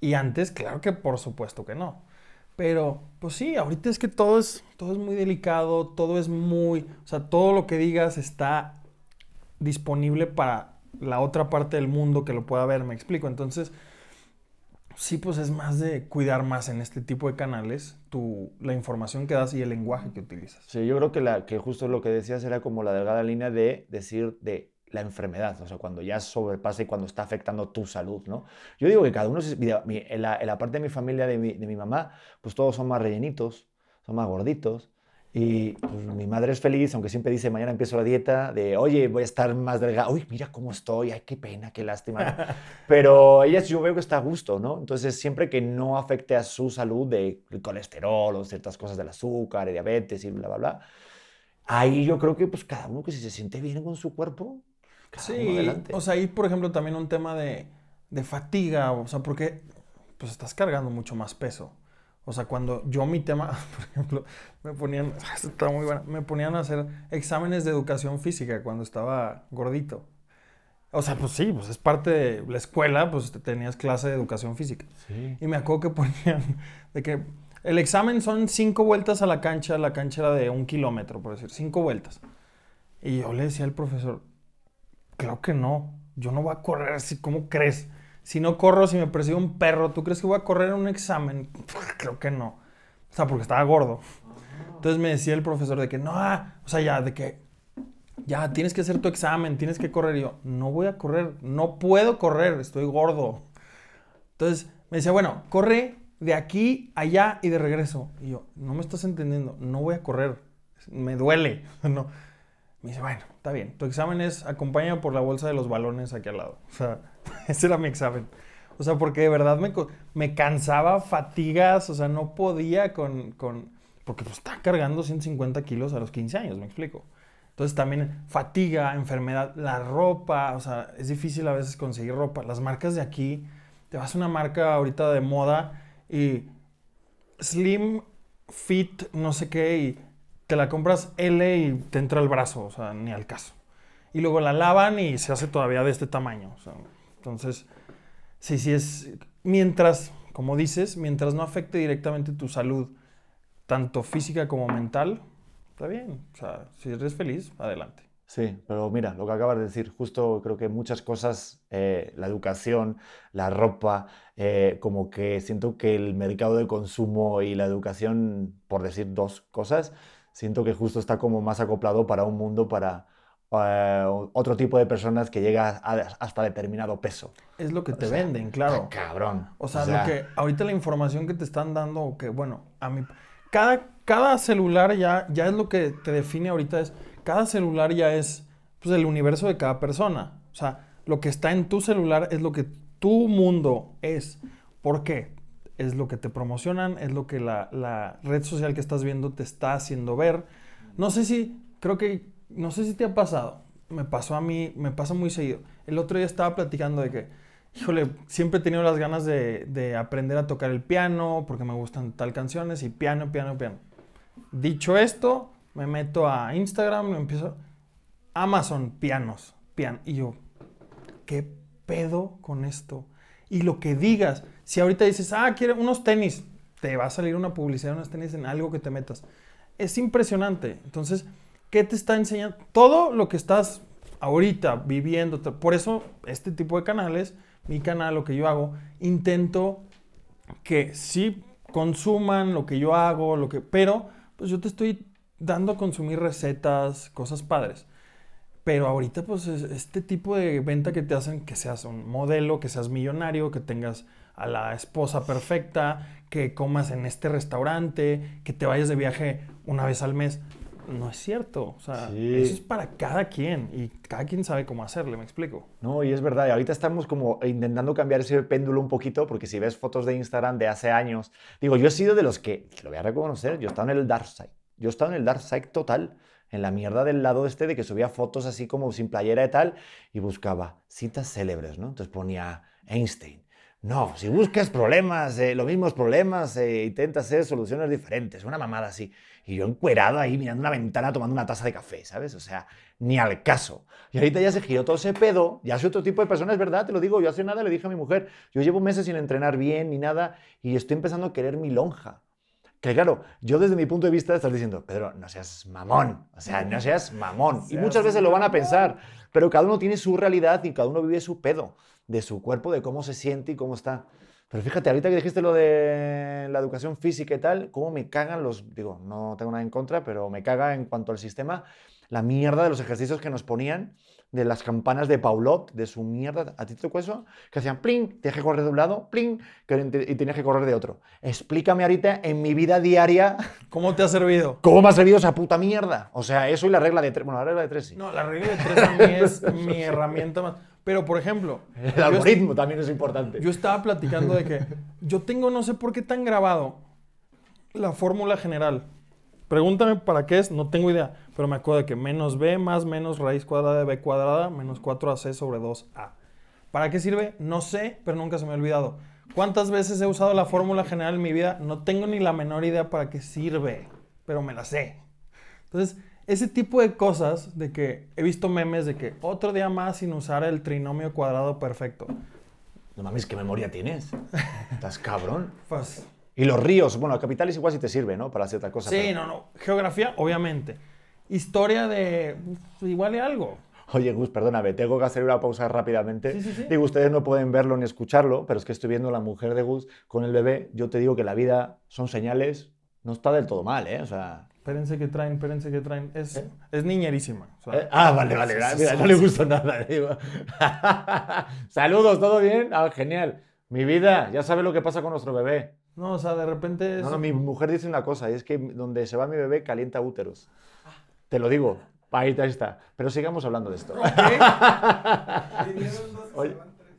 Y antes, claro que por supuesto que no. Pero, pues sí, ahorita es que todo es muy delicado, todo es muy... O sea, todo lo que digas está disponible para la otra parte del mundo que lo pueda ver, me explico. Entonces, sí, pues es más de cuidar más en este tipo de canales la información que das y el lenguaje que utilizas. Sí, yo creo que, que justo lo que decías era como la delgada línea de decir de la enfermedad, o sea, cuando ya sobrepasa y cuando está afectando tu salud, ¿no? Yo digo que cada uno, en la parte de mi familia, de mi mamá, pues todos son más rellenitos, son más gorditos, y pues, mi madre es feliz, aunque siempre dice, mañana empiezo la dieta, oye, voy a estar más delgada, uy, mira cómo estoy, ay, qué pena, qué lástima, pero ella yo veo que está a gusto, ¿no? Entonces, siempre que no afecte a su salud de colesterol o ciertas cosas del azúcar, de diabetes y bla, bla, bla, ahí yo creo que pues cada uno que si se siente bien con su cuerpo, sí, o sea, ahí por ejemplo también un tema de fatiga, o sea, porque pues estás cargando mucho más peso. O sea, cuando yo mi tema, por ejemplo, me ponían a hacer exámenes de educación física cuando estaba gordito. O sea, pues sí, pues es parte de la escuela, pues tenías clase de educación física. Sí. Y me acuerdo que ponían de que el examen son 5 vueltas a la cancha era de 1 kilómetro, por decir, 5 vueltas. Y yo le decía al profesor, claro que no, yo no voy a correr así, ¿cómo crees? Si no corro, si me persigue un perro, ¿tú crees que voy a correr en un examen? Creo que no. O sea, porque estaba gordo. Entonces me decía el profesor de que no, o sea, ya, de que ya tienes que hacer tu examen, tienes que correr. Y yo, no voy a correr, no puedo correr, estoy gordo. Entonces me decía, bueno, corre de aquí, allá y de regreso. Y yo, no me estás entendiendo, no voy a correr, me duele, no. Me dice, bueno, está bien, tu examen es acompañado por la bolsa de los balones aquí al lado. O sea, ese era mi examen. O sea, porque de verdad me cansaba, fatigas, o sea, no podía porque pues estaba cargando 150 kilos a los 15 años, me explico. Entonces también fatiga, enfermedad, la ropa, o sea, es difícil a veces conseguir ropa. Las marcas de aquí, te vas a una marca ahorita de moda y slim, fit, no sé qué, y te la compras L y te entra el brazo, o sea, ni al caso. Y luego la lavan y se hace todavía de este tamaño. O sea, entonces, sí es... Mientras, como dices, mientras no afecte directamente tu salud, tanto física como mental, está bien. O sea, si eres feliz, adelante. Sí, pero mira, lo que acabas de decir, justo creo que muchas cosas, la educación, la ropa, como que siento que el mercado de consumo y la educación, por decir 2 cosas... Siento que justo está como más acoplado para un mundo, para otro tipo de personas que llega hasta determinado peso. Es lo que te venden, claro. Cabrón. O sea, lo que ahorita la información que te están dando, que bueno, a mí... Cada celular ya es lo que te define ahorita, es... Cada celular ya es pues, el universo de cada persona. O sea, lo que está en tu celular es lo que tu mundo es. ¿Por qué? Es lo que te promocionan, es lo que la red social que estás viendo te está haciendo ver. No sé si te ha pasado. Me pasó a mí, me pasa muy seguido. El otro día estaba platicando de que, híjole, siempre he tenido las ganas de aprender a tocar el piano porque me gustan tal canciones y piano. Dicho esto, me meto a Instagram, empiezo Amazon, pianos. Y yo, ¿qué pedo con esto? Y lo que digas, si ahorita dices, quiero unos tenis, te va a salir una publicidad de unos tenis en algo que te metas. Es impresionante. Entonces, ¿qué te está enseñando? Todo lo que estás ahorita viviendo. Por eso, este tipo de canales, mi canal, lo que yo hago, intento que sí consuman lo que yo hago, pero pues yo te estoy dando a consumir recetas, cosas padres. Pero ahorita, pues, este tipo de venta que te hacen, que seas un modelo, que seas millonario, que tengas a la esposa perfecta, que comas en este restaurante, que te vayas de viaje una vez al mes. no es cierto. O sea, sí, eso es para cada quien y cada quien sabe cómo hacerle, ¿me explico? No, y es verdad. Y ahorita estamos como intentando cambiar ese péndulo un poquito, porque si ves fotos de Instagram de hace años, digo, yo he sido de los que, lo voy a reconocer, yo estaba en el dark side. Yo estaba en el dark side total, en la mierda del lado este de que subía fotos así como sin playera y tal, y buscaba citas célebres, ¿no? Entonces ponía Einstein. No, si buscas problemas, los mismos problemas, intentas hacer soluciones diferentes, una mamada así. Y yo encuerado ahí mirando una ventana tomando una taza de café, ¿sabes? O sea, ni al caso. Y ahorita ya se giró todo ese pedo, ya soy otro tipo de persona, es verdad, te lo digo, yo hace nada le dije a mi mujer, yo llevo meses sin entrenar bien ni nada y estoy empezando a querer mi lonja. Que claro, yo desde mi punto de vista estás diciendo, Pedro, no seas mamón, o sea, no seas mamón. Y muchas veces lo van a pensar, pero cada uno tiene su realidad y cada uno vive su pedo, de su cuerpo, de cómo se siente y cómo está. Pero fíjate, ahorita que dijiste lo de la educación física y tal, cómo me cagan los, digo, no tengo nada en contra, pero me caga en cuanto al sistema, la mierda de los ejercicios que nos ponían, de las campanas de Paulot, de su mierda, ¿a ti te tocó eso? Que hacían pling, tenías que correr de un lado, pling, y tenías que correr de otro. Explícame ahorita en mi vida diaria... ¿Cómo te ha servido? ¿Cómo me ha servido esa puta mierda? O sea, eso y la regla de tres... Bueno, la regla de tres sí. No, la regla de tres a mí es mi herramienta más... Pero, por ejemplo... El algoritmo también es importante. Yo estaba platicando de que yo tengo no sé por qué tan grabado la fórmula general. Pregúntame para qué es, no tengo idea. Pero me acuerdo de que menos b más menos raíz cuadrada de b cuadrada menos 4ac sobre 2a. ¿Para qué sirve? No sé, pero nunca se me ha olvidado. ¿Cuántas veces he usado la fórmula general en mi vida? No tengo ni la menor idea para qué sirve, pero me la sé. Entonces, ese tipo de cosas de que he visto memes de que otro día más sin usar el trinomio cuadrado perfecto. No mames, ¿qué memoria tienes? Estás cabrón. Pues... Y los ríos, bueno, la capital es igual si te sirve, ¿no? Para hacer otra cosa. Sí, pero... no. Geografía, obviamente. Historia de... igual y algo. Oye, Gus, perdóname, tengo que hacer una pausa rápidamente. Sí. Digo, ustedes no pueden verlo ni escucharlo, pero es que estoy viendo a la mujer de Gus con el bebé. Yo te digo que la vida son señales. No está del todo mal, ¿eh? O sea... Espérense que traen. Es niñerísima. O sea, vale. Mira, no le gusta nada. Digo. Saludos, ¿todo bien? Genial. Mi vida, ya sabes lo que pasa con nuestro bebé. No, o sea, de repente... Es... No, mi mujer dice una cosa, y es que donde se va mi bebé calienta úteros. Te lo digo, ahí está. Pero sigamos hablando de esto. Okay. Oye,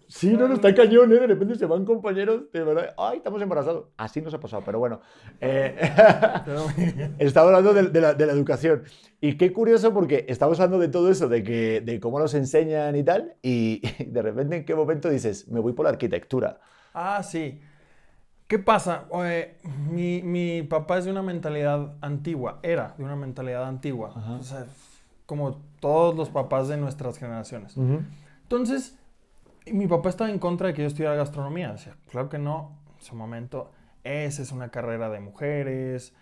sí, no, está cañón, ¿eh? De repente se van compañeros, de verdad, ¡ay, estamos embarazados! Así nos ha pasado, pero bueno. Estaba hablando de la educación. Y qué curioso, porque estamos hablando de todo eso, de cómo nos enseñan y tal, y de repente en qué momento dices, me voy por la arquitectura. Ah, sí. ¿Qué pasa? Mi papá es de una mentalidad antigua, era de una mentalidad antigua, o sea, como todos los papás de nuestras generaciones. Uh-huh. Entonces, mi papá estaba en contra de que yo estudiara gastronomía, decía, claro que no, en su momento, esa es una carrera de mujeres,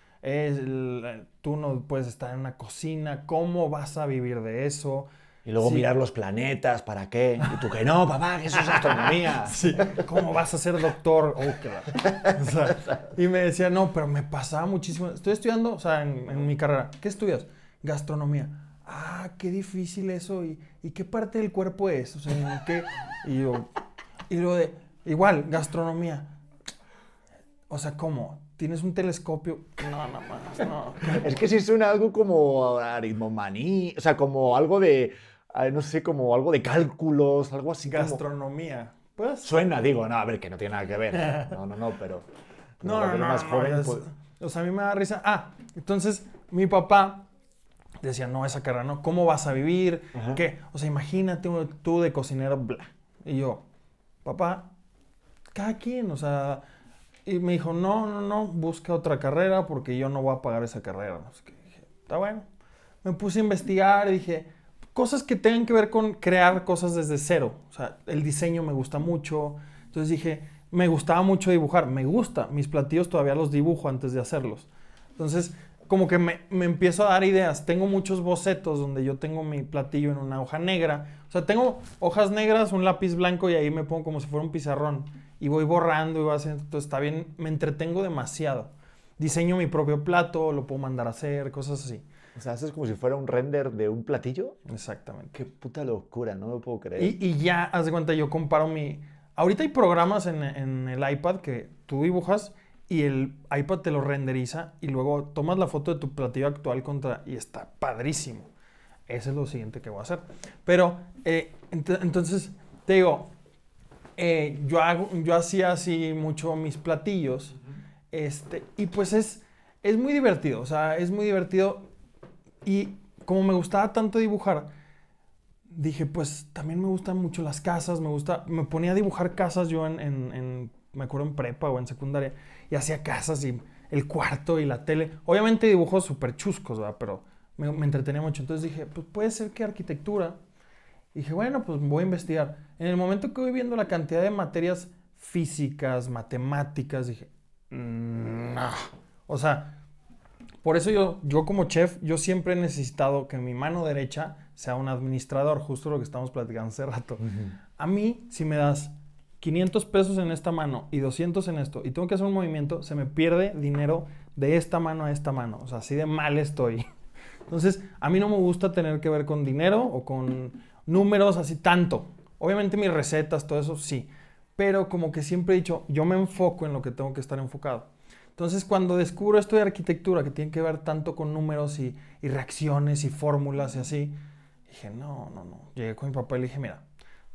tú no puedes estar en una cocina, ¿cómo vas a vivir de eso? Y luego mirar los planetas, ¿para qué? Y tú que no, papá, que eso es astronomía. Sí. ¿Cómo vas a ser doctor? Claro. O sea, y me decía, no, pero me pasaba muchísimo. Estoy estudiando, o sea, en mi carrera. ¿Qué estudias? Gastronomía. Ah, qué difícil eso. ¿Y qué parte del cuerpo es? O sea, ¿qué? Y luego de, igual, gastronomía. O sea, ¿cómo? ¿Tienes un telescopio? No. Es que sí suena algo como aritmomaní, o sea, como algo de... No sé, como algo de cálculos, algo así. Gastronomía. Como... Pues... Suena, digo, no, a ver, que no tiene nada que ver. No, pero... No, pues... O sea, a mí me da risa. Entonces, mi papá decía, no, esa carrera, ¿no? ¿Cómo vas a vivir? Uh-huh. ¿Qué? O sea, imagínate tú de cocinero, bla. Y yo, papá, cada quien, o sea... Y me dijo, no, busca otra carrera porque yo no voy a pagar esa carrera. Así que dije, está bueno. Me puse a investigar y dije, cosas que tengan que ver con crear cosas desde cero. O sea, el diseño me gusta mucho. Entonces dije, me gustaba mucho dibujar. Me gusta. Mis platillos todavía los dibujo antes de hacerlos. Entonces, como que me empiezo a dar ideas. Tengo muchos bocetos donde yo tengo mi platillo en una hoja negra. O sea, tengo hojas negras, un lápiz blanco y ahí me pongo como si fuera un pizarrón. Y voy borrando y voy haciendo, entonces está bien, me entretengo demasiado. Diseño mi propio plato, lo puedo mandar a hacer, cosas así. O sea, haces como si fuera un render de un platillo. Exactamente. Qué puta locura, no lo puedo creer. Y ya, haz de cuenta, yo comparo mi... Ahorita hay programas en el iPad que tú dibujas y el iPad te lo renderiza y luego tomas la foto de tu platillo actual contra... y está padrísimo. Ese es lo siguiente que voy a hacer. Pero, entonces, te digo, yo hacía así mucho mis platillos, y pues es muy divertido, o sea, es muy divertido. Y como me gustaba tanto dibujar, dije, pues también me gustan mucho las casas, me ponía a dibujar casas yo me acuerdo en prepa o en secundaria, y hacía casas y el cuarto y la tele. Obviamente dibujos súper chuscos, ¿verdad? Pero me entretenía mucho. Entonces dije, pues puede ser que arquitectura. Y dije, bueno, pues voy a investigar. En el momento que voy viendo la cantidad de materias físicas, matemáticas, dije, no. O sea, por eso yo como chef, yo siempre he necesitado que mi mano derecha sea un administrador, justo lo que estamos platicando hace rato. Uh-huh. A mí, si me das $500 en esta mano y 200 en esto, y tengo que hacer un movimiento, se me pierde dinero de esta mano a esta mano. O sea, así de mal estoy. Entonces, a mí no me gusta tener que ver con dinero o con números así tanto. Obviamente mis recetas, todo eso, sí. Pero como que siempre he dicho, yo me enfoco en lo que tengo que estar enfocado. Entonces, cuando descubro esto de arquitectura, que tiene que ver tanto con números y reacciones y fórmulas y así, dije, no. Llegué con mi papá y le dije, mira,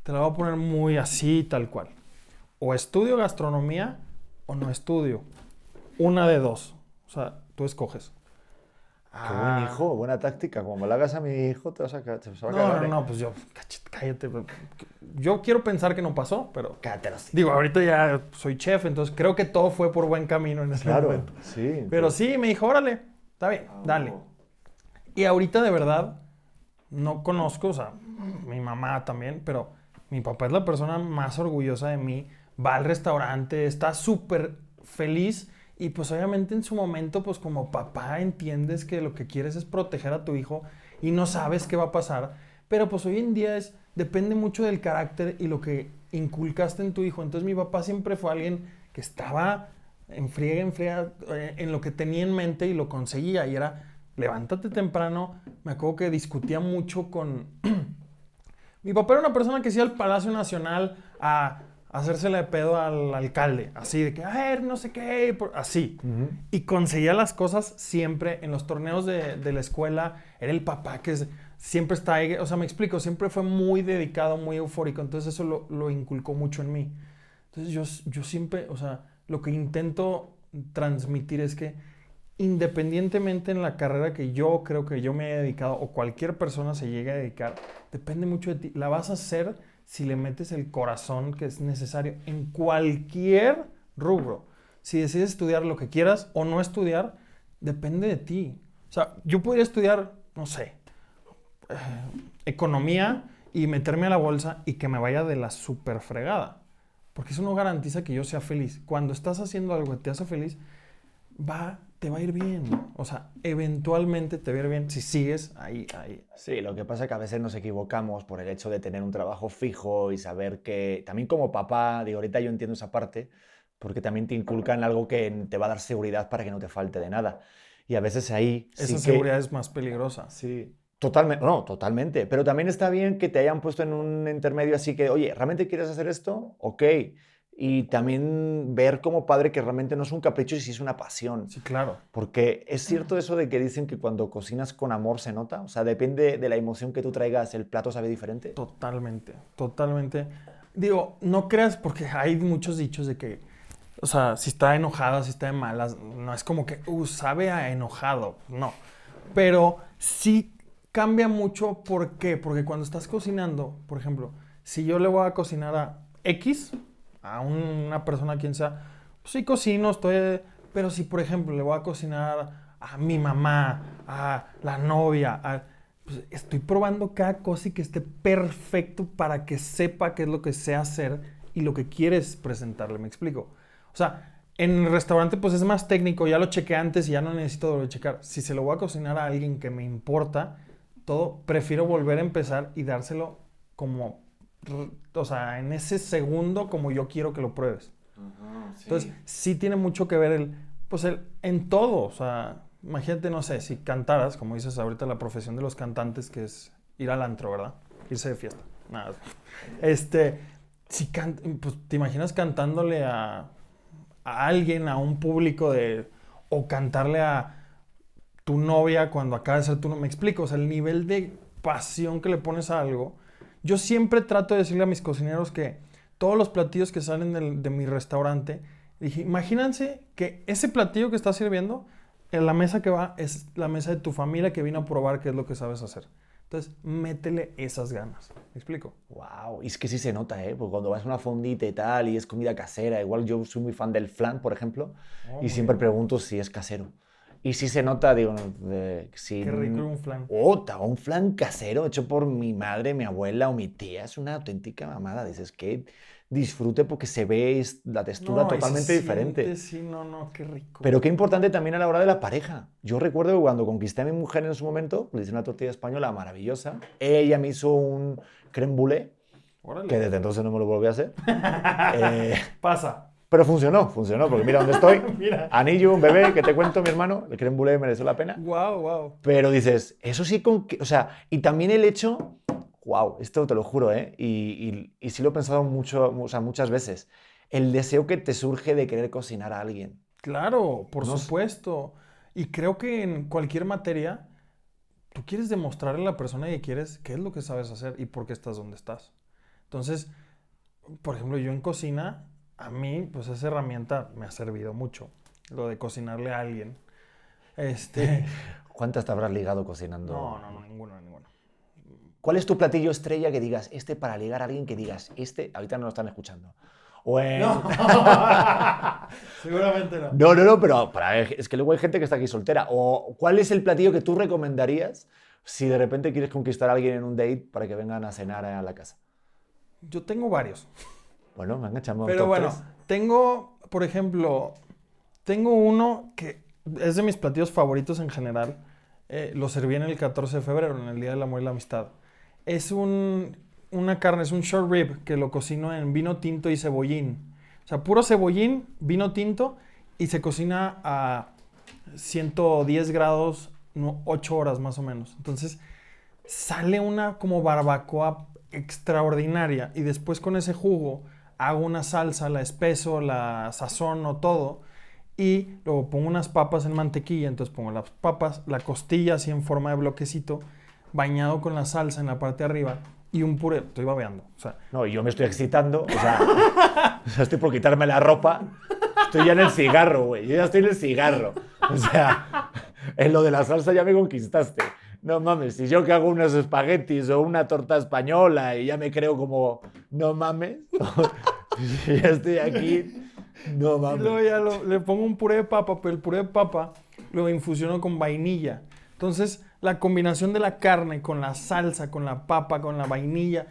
te la voy a poner muy así, tal cual. O estudio gastronomía o no estudio. Una de dos. O sea, tú escoges. Qué buen hijo, buena táctica. Como la hagas a mi hijo, te vas a acabar. No, pues yo, cállate. Yo quiero pensar que no pasó, pero... Cállate. Digo, ahorita ya soy chef, entonces creo que todo fue por buen camino en ese momento. Claro, sí. Pero sí, me dijo, órale, está bien, dale. Y ahorita de verdad no conozco, o sea, mi mamá también, pero... Mi papá es la persona más orgullosa de mí, va al restaurante, está súper feliz y pues obviamente en su momento, pues como papá entiendes que lo que quieres es proteger a tu hijo y no sabes qué va a pasar, pero pues hoy en día depende mucho del carácter y lo que inculcaste en tu hijo. Entonces mi papá siempre fue alguien que estaba en friega en lo que tenía en mente y lo conseguía, y era levántate temprano. Me acuerdo que discutía mucho con... Mi papá era una persona que se iba al Palacio Nacional a hacérsele de pedo al alcalde. Así de que, a ver, no sé qué, así. Uh-huh. Y conseguía las cosas siempre. En los torneos de la escuela, era el papá que siempre está ahí. O sea, me explico, siempre fue muy dedicado, muy eufórico. Entonces eso lo inculcó mucho en mí. Entonces yo siempre, o sea, lo que intento transmitir es que independientemente en la carrera que yo creo que yo me he dedicado o cualquier persona se llegue a dedicar, depende mucho de ti. La vas a hacer si le metes el corazón que es necesario en cualquier rubro. Si decides estudiar lo que quieras o no estudiar, depende de ti. O sea, yo podría estudiar, no sé, economía y meterme a la bolsa y que me vaya de la super fregada. Porque eso no garantiza que yo sea feliz. Cuando estás haciendo algo que te hace feliz, te va a ir bien, o sea, eventualmente te va a ir bien si sigues ahí. Sí, lo que pasa es que a veces nos equivocamos por el hecho de tener un trabajo fijo y saber que, también como papá, digo, ahorita yo entiendo esa parte, porque también te inculcan algo que te va a dar seguridad para que no te falte de nada. Y a veces ahí... Esa seguridad es más peligrosa. Sí. Totalmente. Pero también está bien que te hayan puesto en un intermedio así que, oye, ¿realmente quieres hacer esto? Ok. Y también ver como padre que realmente no es un capricho, sino es una pasión. Sí, claro. Porque es cierto eso de que dicen que cuando cocinas con amor se nota. O sea, depende de la emoción que tú traigas, el plato sabe diferente. Totalmente. Digo, no creas, porque hay muchos dichos de que, o sea, si está enojada, si está de malas, no es como que, sabe a enojado. No. Pero sí cambia mucho. ¿Por qué? Porque cuando estás cocinando, por ejemplo, si yo le voy a cocinar a X... a una persona, quien sea, pues sí cocino, pero si por ejemplo le voy a cocinar a mi mamá, a la novia, pues estoy probando cada cosa y que esté perfecto para que sepa qué es lo que sé hacer y lo que quieres presentarle, ¿me explico? O sea, en el restaurante pues es más técnico, ya lo chequé antes y ya no necesito volver a checar. Si se lo voy a cocinar a alguien que me importa, todo, prefiero volver a empezar y dárselo como... O sea, en ese segundo como yo quiero que lo pruebes. Uh-huh, sí. Entonces, sí tiene mucho que ver en todo. O sea, imagínate, no sé, si cantaras, como dices ahorita, la profesión de los cantantes, que es ir al antro, ¿verdad? Irse de fiesta. Nada. Si pues te imaginas cantándole a alguien, a un público de... o cantarle a tu novia cuando acaba de ser tu novia. Me explico, o sea, el nivel de pasión que le pones a algo. Yo siempre trato de decirle a mis cocineros que todos los platillos que salen de mi restaurante, dije, imagínense que ese platillo que estás sirviendo, en la mesa que va, es la mesa de tu familia que vino a probar qué es lo que sabes hacer. Entonces, métele esas ganas. ¿Me explico? Wow, y es que sí se nota, ¿eh? Porque cuando vas a una fondita y tal, y es comida casera, igual yo soy muy fan del flan, por ejemplo, y siempre pregunto si es casero. Y sí se nota, digo, si... Qué rico un flan. ¡Ota! Un flan casero hecho por mi madre, mi abuela o mi tía. Es una auténtica mamada. Dices, que disfrute porque se ve la textura totalmente diferente. Sí, qué rico. Pero qué importante también a la hora de la pareja. Yo recuerdo que cuando conquisté a mi mujer en su momento, le hice una tortilla española maravillosa. Ella me hizo un crème brûlée, que desde entonces no me lo volví a hacer. Pasa. Pero funcionó, porque mira dónde estoy. Mira. Anillo, un bebé, que te cuento, mi hermano. El crème brûlée mereció la pena. Wow. Pero dices, eso sí con... O sea, y también el hecho... Wow, esto te lo juro, ¿eh? Y sí lo he pensado mucho, o sea, muchas veces. El deseo que te surge de querer cocinar a alguien. Claro, por supuesto. Y creo que en cualquier materia, tú quieres demostrarle a la persona que quieres qué es lo que sabes hacer y por qué estás donde estás. Entonces, por ejemplo, yo en cocina, a mí, pues esa herramienta me ha servido mucho. Lo de cocinarle a alguien. ¿Cuántas te habrás ligado cocinando? No, ninguno. ¿Cuál es tu platillo estrella que digas, para ligar a alguien que digas, ahorita no lo están escuchando? No. Seguramente no. No, pero es que luego hay gente que está aquí soltera. O, ¿cuál es el platillo que tú recomendarías si de repente quieres conquistar a alguien en un date para que vengan a cenar a la casa? Yo tengo varios. Bueno, me han echado. Pero bueno, tengo, por ejemplo, uno que es de mis platillos favoritos en general. Lo serví en el 14 de febrero, en el Día del Amor y la Amistad. Es una carne, es un short rib que lo cocino en vino tinto y cebollín. O sea, puro cebollín, vino tinto, y se cocina a 110 grados, 8 horas más o menos. Entonces, sale una como barbacoa extraordinaria. Y después con ese jugo hago una salsa, la espeso, la sazono, todo. Y luego pongo unas papas en mantequilla, entonces pongo las papas, la costilla así en forma de bloquecito, bañado con la salsa en la parte de arriba y un puré. Estoy babeando. O sea, no, yo me estoy excitando. O sea, estoy por quitarme la ropa. Estoy ya en el cigarro, güey. Yo ya estoy en el cigarro. O sea, en lo de la salsa ya me conquistaste. No mames, si yo que hago unos espaguetis o una torta española y ya me creo como, no mames, ya estoy aquí. No mames. Y luego ya le pongo un puré de papa, pero el puré de papa lo infusiono con vainilla. Entonces, la combinación de la carne con la salsa, con la papa, con la vainilla,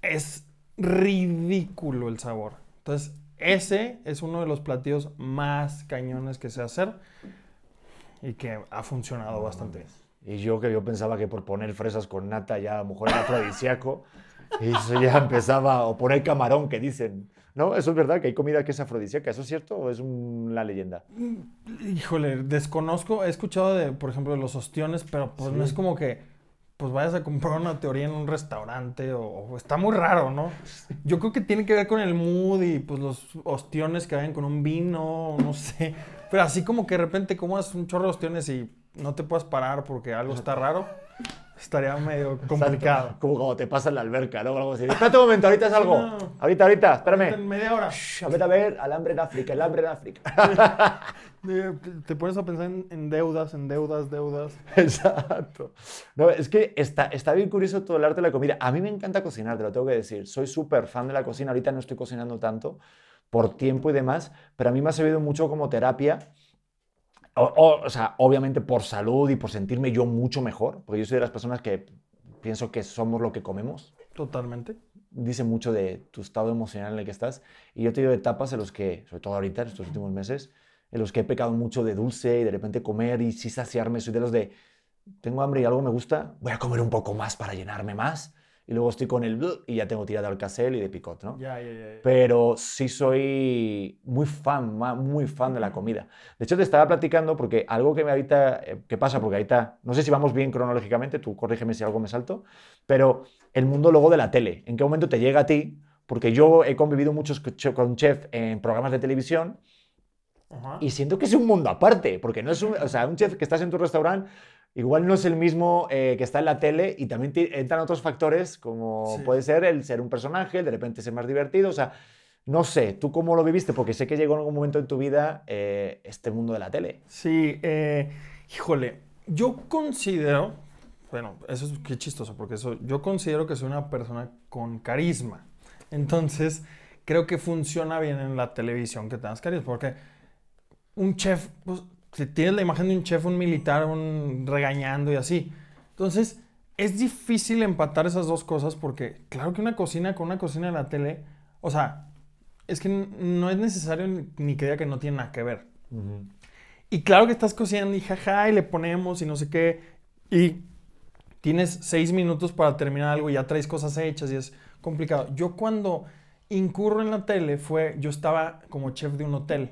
es ridículo el sabor. Entonces, ese es uno de los platillos más cañones que sé hacer y que ha funcionado bastante bien. Y yo pensaba que por poner fresas con nata ya a lo mejor era afrodisíaco. Y eso ya empezaba, o poner camarón, que dicen. No, eso es verdad, que hay comida que es afrodisíaca. ¿Eso es cierto o es una leyenda? Híjole, desconozco. He escuchado, por ejemplo, de los ostiones, pero pues no es como que pues vayas a comprar una teoría en un restaurante o está muy raro, ¿no? Yo creo que tiene que ver con el mood y pues los ostiones que vayan con un vino, no sé. Pero así como que de repente comas un chorro de ostiones y no te puedas parar porque algo está raro. Estaría medio complicado. Exacto. Como cuando te pasa en la alberca, ¿no? Algo así. Espérate un momento, ahorita salgo. No. Ahorita, espérame. En media hora. Shh, a ver, el hambre en África. Te pones a pensar en deudas. Exacto. No, es que está bien curioso todo el arte de la comida. A mí me encanta cocinar, te lo tengo que decir. Soy súper fan de la cocina. Ahorita no estoy cocinando tanto por tiempo y demás, pero a mí me ha servido mucho como terapia. O sea, obviamente por salud y por sentirme yo mucho mejor, porque yo soy de las personas que pienso que somos lo que comemos. Totalmente. Dice mucho de tu estado emocional en el que estás. Y yo he tenido etapas en los que, sobre todo ahorita, en estos últimos meses, en los que he pecado mucho de dulce y de repente comer y sí saciarme. Soy de los de, tengo hambre y algo me gusta, voy a comer un poco más para llenarme más. Y luego estoy con el... y ya tengo tirada de Alcacel y de Picot, ¿no? Ya. Pero sí soy muy fan de la comida. De hecho, te estaba platicando porque algo que me ahorita... ¿Qué pasa? Porque ahorita... No sé si vamos bien cronológicamente, tú corrígeme si algo me salto, pero el mundo luego de la tele. ¿En qué momento te llega a ti Porque yo he convivido mucho con chef en programas de televisión. Ajá. Y siento que es un mundo aparte, porque no es un, o sea, un chef que estás en tu restaurante igual no es el mismo que está en la tele, y también entran otros factores como sí. puede ser el ser un personaje, el de repente ser más divertido, o sea, no sé, ¿tú cómo lo viviste? Porque sé que llegó en algún momento en tu vida este mundo de la tele. Sí, híjole, yo considero, bueno, eso es qué chistoso, porque eso, yo considero que soy una persona con carisma, entonces creo que funciona bien en la televisión que tengas carisma, porque... un chef, pues, si tienes la imagen de un chef, un militar, un regañando y así. Entonces, es difícil empatar esas dos cosas porque, claro que una cocina con una cocina de la tele, o sea, es que no es necesario ni que diga que no tiene nada que ver. Uh-huh. Y claro que estás cocinando y jaja, y le ponemos y no sé qué, y tienes 6 minutos para terminar algo y ya traes cosas hechas y es complicado. Yo cuando incurro en la tele yo estaba como chef de un hotel.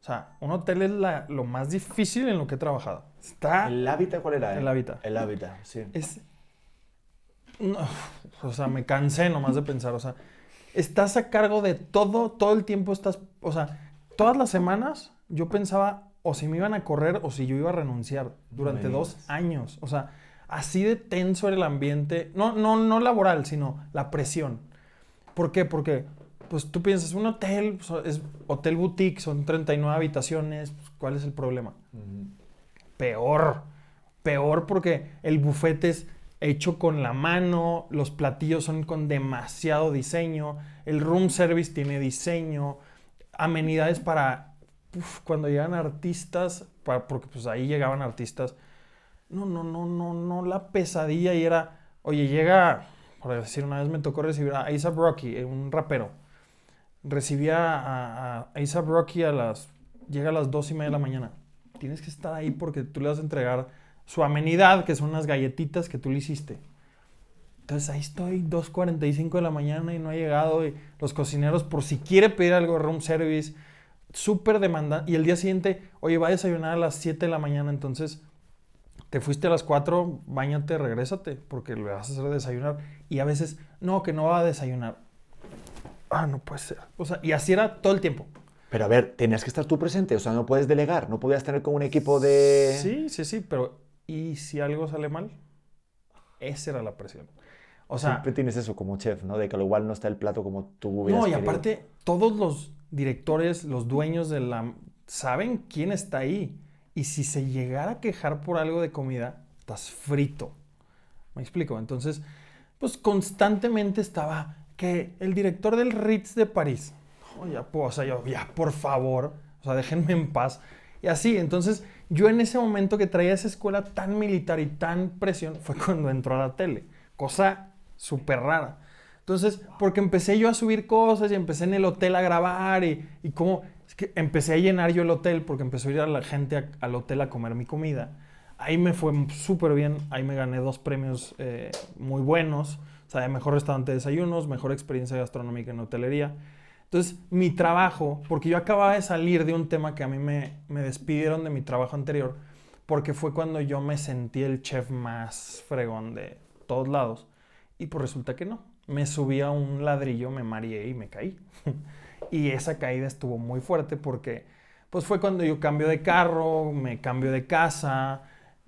O sea, un hotel es lo más difícil en lo que he trabajado. ¿El hábitat cuál era? El hábitat, sí. No, o sea, me cansé nomás de pensar. O sea, estás a cargo de todo el tiempo estás... O sea, todas las semanas yo pensaba o si me iban a correr o si yo iba a renunciar durante 2 años. O sea, así de tenso era el ambiente. No laboral, sino la presión. ¿Por qué? Porque... pues tú piensas, un hotel, es hotel boutique, son 39 habitaciones, pues, ¿cuál es el problema? Uh-huh. Peor porque el buffet es hecho con la mano, los platillos son con demasiado diseño, el room service tiene diseño, amenidades para, cuando llegan artistas, porque pues ahí llegaban artistas, no, la pesadilla y era, oye, llega, por decir, una vez me tocó recibir a A$AP Rocky, un rapero. Recibía a A$AP Rocky llega a las 2:30 de la mañana. Tienes que estar ahí porque tú le vas a entregar su amenidad, que son unas galletitas que tú le hiciste. Entonces ahí estoy, 2:45 de la mañana y no ha llegado. Y los cocineros, por si quiere pedir algo de room service, súper demandante. Y el día siguiente, oye, va a desayunar a las 7 de la mañana. Entonces te fuiste a las 4, báñate, regrésate, porque le vas a hacer desayunar. Y a veces, no, que no va a desayunar. Ah, no puede ser. O sea, y así era todo el tiempo. Pero a ver, tenías que estar tú presente, o sea, no puedes delegar, no podías tener como un equipo de... Sí, pero ¿y si algo sale mal? Esa era la presión. O sea... siempre tienes eso como chef, ¿no? De que igual no está el plato como tú hubieras querido. No, y aparte, todos los directores, los dueños de la... saben quién está ahí. Y si se llegara a quejar por algo de comida, estás frito. ¿Me explico? Entonces, pues constantemente estaba... que el director del Ritz de París, por favor, o sea, déjenme en paz. Y así, entonces, yo en ese momento que traía esa escuela tan militar y tan presión, fue cuando entró a la tele, cosa súper rara. Entonces, porque empecé yo a subir cosas y empecé en el hotel a grabar y como, es que empecé a llenar yo el hotel porque empezó a ir a la gente al hotel a comer mi comida. Ahí me fue súper bien, ahí me gané 2 premios muy buenos. O sea, mejor restaurante de desayunos, mejor experiencia gastronómica en hotelería. Entonces, mi trabajo, porque yo acababa de salir de un tema que a mí me despidieron de mi trabajo anterior, porque fue cuando yo me sentí el chef más fregón de todos lados. Y pues resulta que no. Me subí a un ladrillo, me mareé y me caí. Y esa caída estuvo muy fuerte porque pues fue cuando yo cambio de carro, me cambio de casa.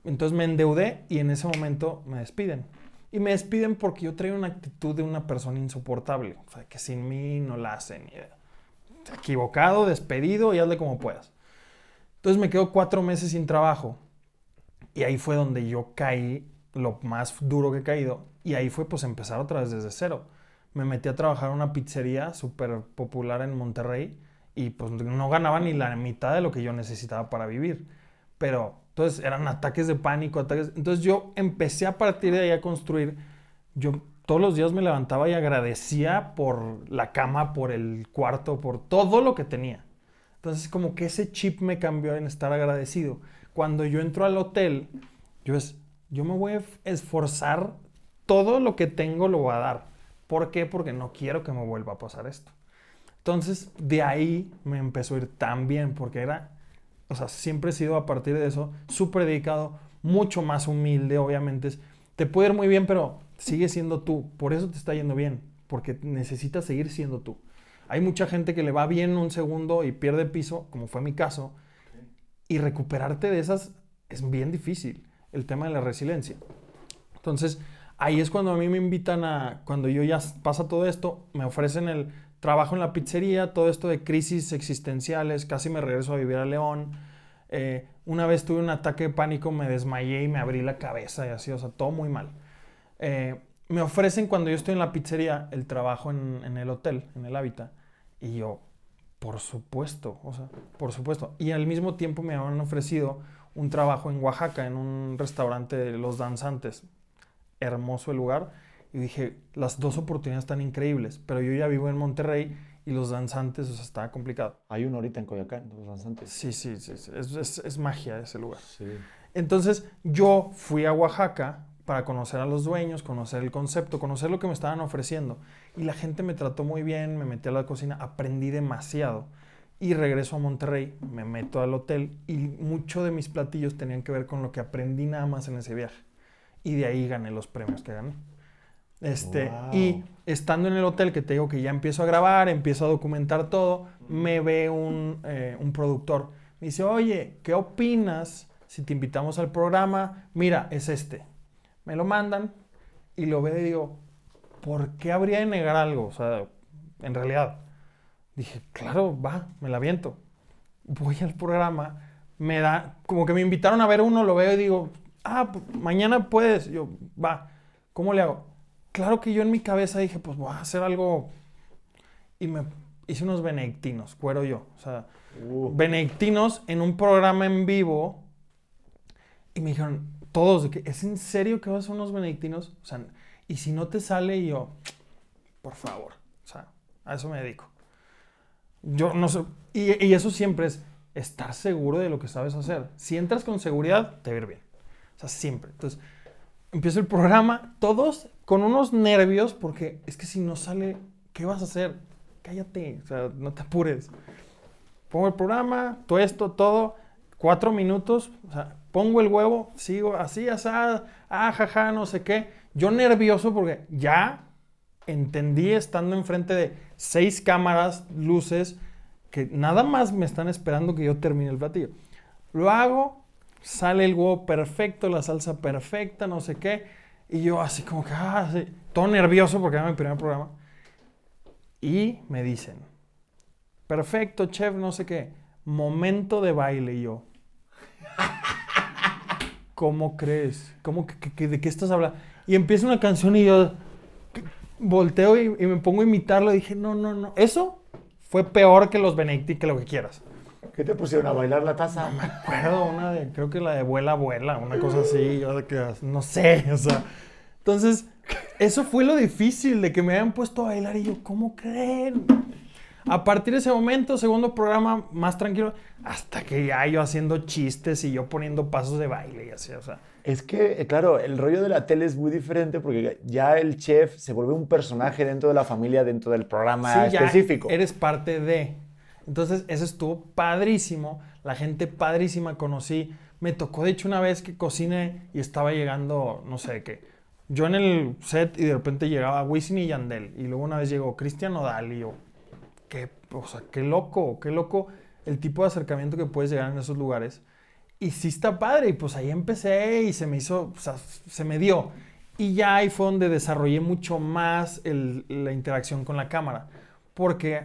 Entonces me endeudé y en ese momento me despiden. Y me despiden porque yo traía una actitud de una persona insoportable. O sea, que sin mí no la hacen. Equivocado, despedido y hazle como puedas. Entonces me quedo 4 meses sin trabajo. Y ahí fue donde yo caí, lo más duro que he caído. Y ahí fue pues empezar otra vez desde cero. Me metí a trabajar en una pizzería súper popular en Monterrey. Y pues no ganaba ni la mitad de lo que yo necesitaba para vivir. Pero... entonces eran ataques de pánico, ataques... Entonces yo empecé a partir de ahí a construir. Yo todos los días me levantaba y agradecía por la cama, por el cuarto, por todo lo que tenía. Entonces como que ese chip me cambió en estar agradecido. Cuando yo entro al hotel, yo me voy a esforzar. Todo lo que tengo lo voy a dar. ¿Por qué? Porque no quiero que me vuelva a pasar esto. Entonces de ahí me empezó a ir tan bien porque era... o sea, siempre he sido a partir de eso súper dedicado, mucho más humilde, obviamente. Te puede ir muy bien, pero sigue siendo tú. Por eso te está yendo bien. porque necesitas seguir siendo tú. Hay mucha gente que le va bien un segundo y pierde piso, como fue mi caso, y recuperarte de esas es bien difícil, el tema de la resiliencia. Entonces, ahí es cuando a mí me invitan a, cuando yo ya pasa todo esto, me ofrecen el trabajo en la pizzería, todo esto de crisis existenciales, casi me regreso a vivir a León. Una vez tuve un ataque de pánico, me desmayé y me abrí la cabeza y así, o sea, todo muy mal. Me ofrecen cuando yo estoy en la pizzería el trabajo en el hotel, en el Hábitat, y yo, por supuesto, o sea, por supuesto. Y al mismo tiempo me habían ofrecido un trabajo en Oaxaca, en un restaurante de los Danzantes, hermoso el lugar, y dije, las dos oportunidades están increíbles, pero yo ya vivo en Monterrey y los Danzantes, o sea, está complicado. Hay uno ahorita en Coyoacán, los Danzantes. Sí. Es magia ese lugar. Sí. Entonces, yo fui a Oaxaca para conocer a los dueños, conocer el concepto, conocer lo que me estaban ofreciendo. Y la gente me trató muy bien, me metí a la cocina, aprendí demasiado. Y regreso a Monterrey, me meto al hotel y mucho de mis platillos tenían que ver con lo que aprendí nada más en ese viaje. Y de ahí gané los premios que gané. Wow. Y estando en el hotel, que te digo que ya empiezo a grabar, empiezo a documentar todo, me ve un productor. Me dice, oye, ¿qué opinas si te invitamos al programa? Mira, es este. Me lo mandan y lo veo y digo, ¿por qué habría de negar algo? O sea, en realidad. Dije, claro, va, me la aviento. Voy al programa, me da... Como que me invitaron a ver uno, lo veo y digo, mañana puedes. Yo, va, ¿cómo le hago? Claro que yo en mi cabeza dije, pues voy a hacer algo. Y me hice unos benedictinos, cuero yo. O sea, benedictinos en un programa en vivo. Y me dijeron, todos, ¿es en serio que vas a hacer unos benedictinos? O sea, y si no te sale, y yo, por favor. O sea, a eso me dedico. Yo no sé. Y eso siempre es estar seguro de lo que sabes hacer. Si entras con seguridad, te va a ir bien. O sea, siempre. Entonces, empiezo el programa, todos con unos nervios, porque es que si no sale, ¿qué vas a hacer? Cállate, o sea, no te apures. Pongo el programa, todo esto, todo, 4 minutos, o sea, pongo el huevo, sigo así, asada, jaja, no sé qué. Yo nervioso porque ya entendí estando enfrente de 6 cámaras, luces, que nada más me están esperando que yo termine el platillo. Lo hago, sale el huevo perfecto, la salsa perfecta, no sé qué. Y yo así como que, sí, todo nervioso porque era mi primer programa. Y me dicen, perfecto, chef, no sé qué, momento de baile. Y yo, ¿cómo crees? ¿De qué estás hablando? Y empieza una canción y yo volteo y me pongo a imitarlo. Y dije, no. Eso fue peor que los Benedicti, que lo que quieras. ¿Qué te pusieron a bailar la taza? No me acuerdo, creo que la de Vuela, Abuela, una cosa así, yo que, no sé, o sea. Entonces, eso fue lo difícil, de que me habían puesto a bailar y yo, ¿cómo creen? A partir de ese momento, segundo programa, más tranquilo, hasta que ya yo haciendo chistes y yo poniendo pasos de baile y así, o sea. Es que, claro, el rollo de la tele es muy diferente porque ya el chef se vuelve un personaje dentro de la familia, dentro del programa específico. Ya eres parte de... Entonces, eso estuvo padrísimo, la gente padrísima conocí. Me tocó, de hecho, una vez que cociné y estaba llegando, no sé qué. Yo en el set y de repente llegaba Wisin y Yandel. Y luego una vez llegó Cristiano Dalio. Qué loco el tipo de acercamiento que puedes llegar en esos lugares. Y sí está padre, y pues ahí empecé y se me hizo, o sea, se me dio. Y ya ahí fue donde desarrollé mucho más la interacción con la cámara. Porque...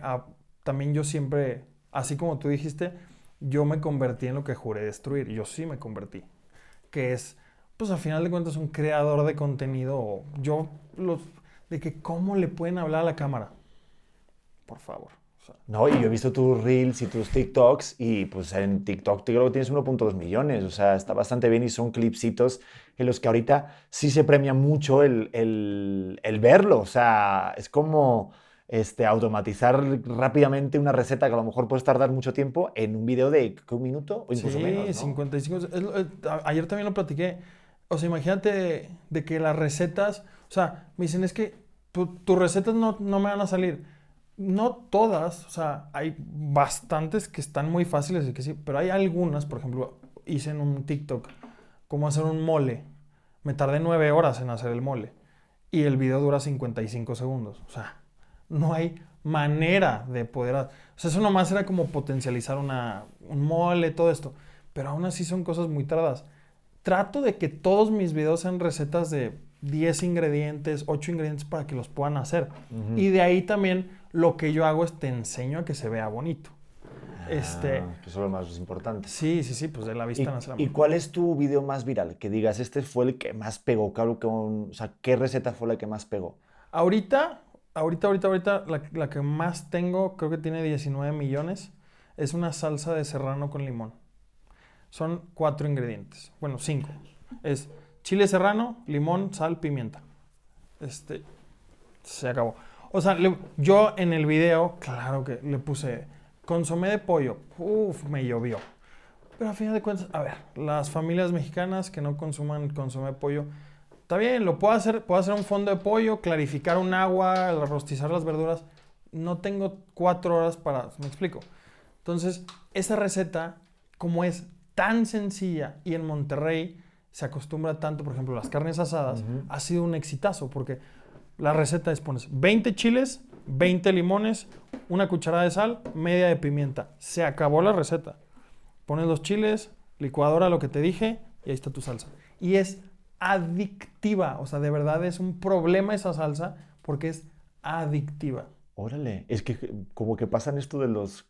también yo siempre, así como tú dijiste, yo me convertí en lo que juré destruir. Yo sí me convertí. Que es, pues al final de cuentas, un creador de contenido. De que cómo le pueden hablar a la cámara. Por favor. O sea. No, y yo he visto tus Reels y tus TikToks. Y pues en TikTok creo que tienes 1.2 millones. O sea, está bastante bien y son clipsitos en los que ahorita sí se premia mucho el verlo. O sea, es como... automatizar rápidamente una receta que a lo mejor puedes tardar mucho tiempo en un video de un minuto o incluso menos, ¿no? 55. Ayer también lo platiqué. O sea, imagínate de que las recetas... O sea, me dicen, es que tus recetas no me van a salir. No todas. O sea, hay bastantes que están muy fáciles, que sí, pero hay algunas. Por ejemplo, hice en un TikTok cómo hacer un mole. Me tardé 9 horas en hacer el mole. y el video dura 55 segundos. O sea, no hay manera de poder... O sea, eso nomás era como potencializar un mole, todo esto. Pero aún así son cosas muy tardadas. Trato de que todos mis videos sean recetas de 10 ingredientes, 8 ingredientes para que los puedan hacer. Uh-huh. Y de ahí también lo que yo hago es te enseño a que se vea bonito. Que eso es lo más importante. Sí, pues de la vista nace la mano. ¿Y cuál es tu video más viral? Que digas, este fue el que más pegó, claro, o sea, ¿qué receta fue la que más pegó? Ahorita, la que más tengo, creo que tiene 19 millones, es una salsa de serrano con limón. Son 4 ingredientes, bueno, 5. Es chile serrano, limón, sal, pimienta. Se acabó. O sea, yo en el video, claro que le puse... consomé de pollo, me llovió. Pero a fin de cuentas, a ver, las familias mexicanas que no consuman consomé de pollo, está bien, lo puedo hacer un fondo de pollo, clarificar un agua, rostizar las verduras. No tengo 4 horas para, me explico. Entonces, esa receta, como es tan sencilla y en Monterrey se acostumbra tanto, por ejemplo, las carnes asadas, uh-huh, ha sido un exitazo porque la receta es pones 20 chiles, 20 limones, una cucharada de sal, media de pimienta. Se acabó la receta. Pones los chiles, licuadora, lo que te dije, y ahí está tu salsa. Y es adictiva. O sea, de verdad es un problema esa salsa porque es adictiva. Órale. Es que como que pasan esto de los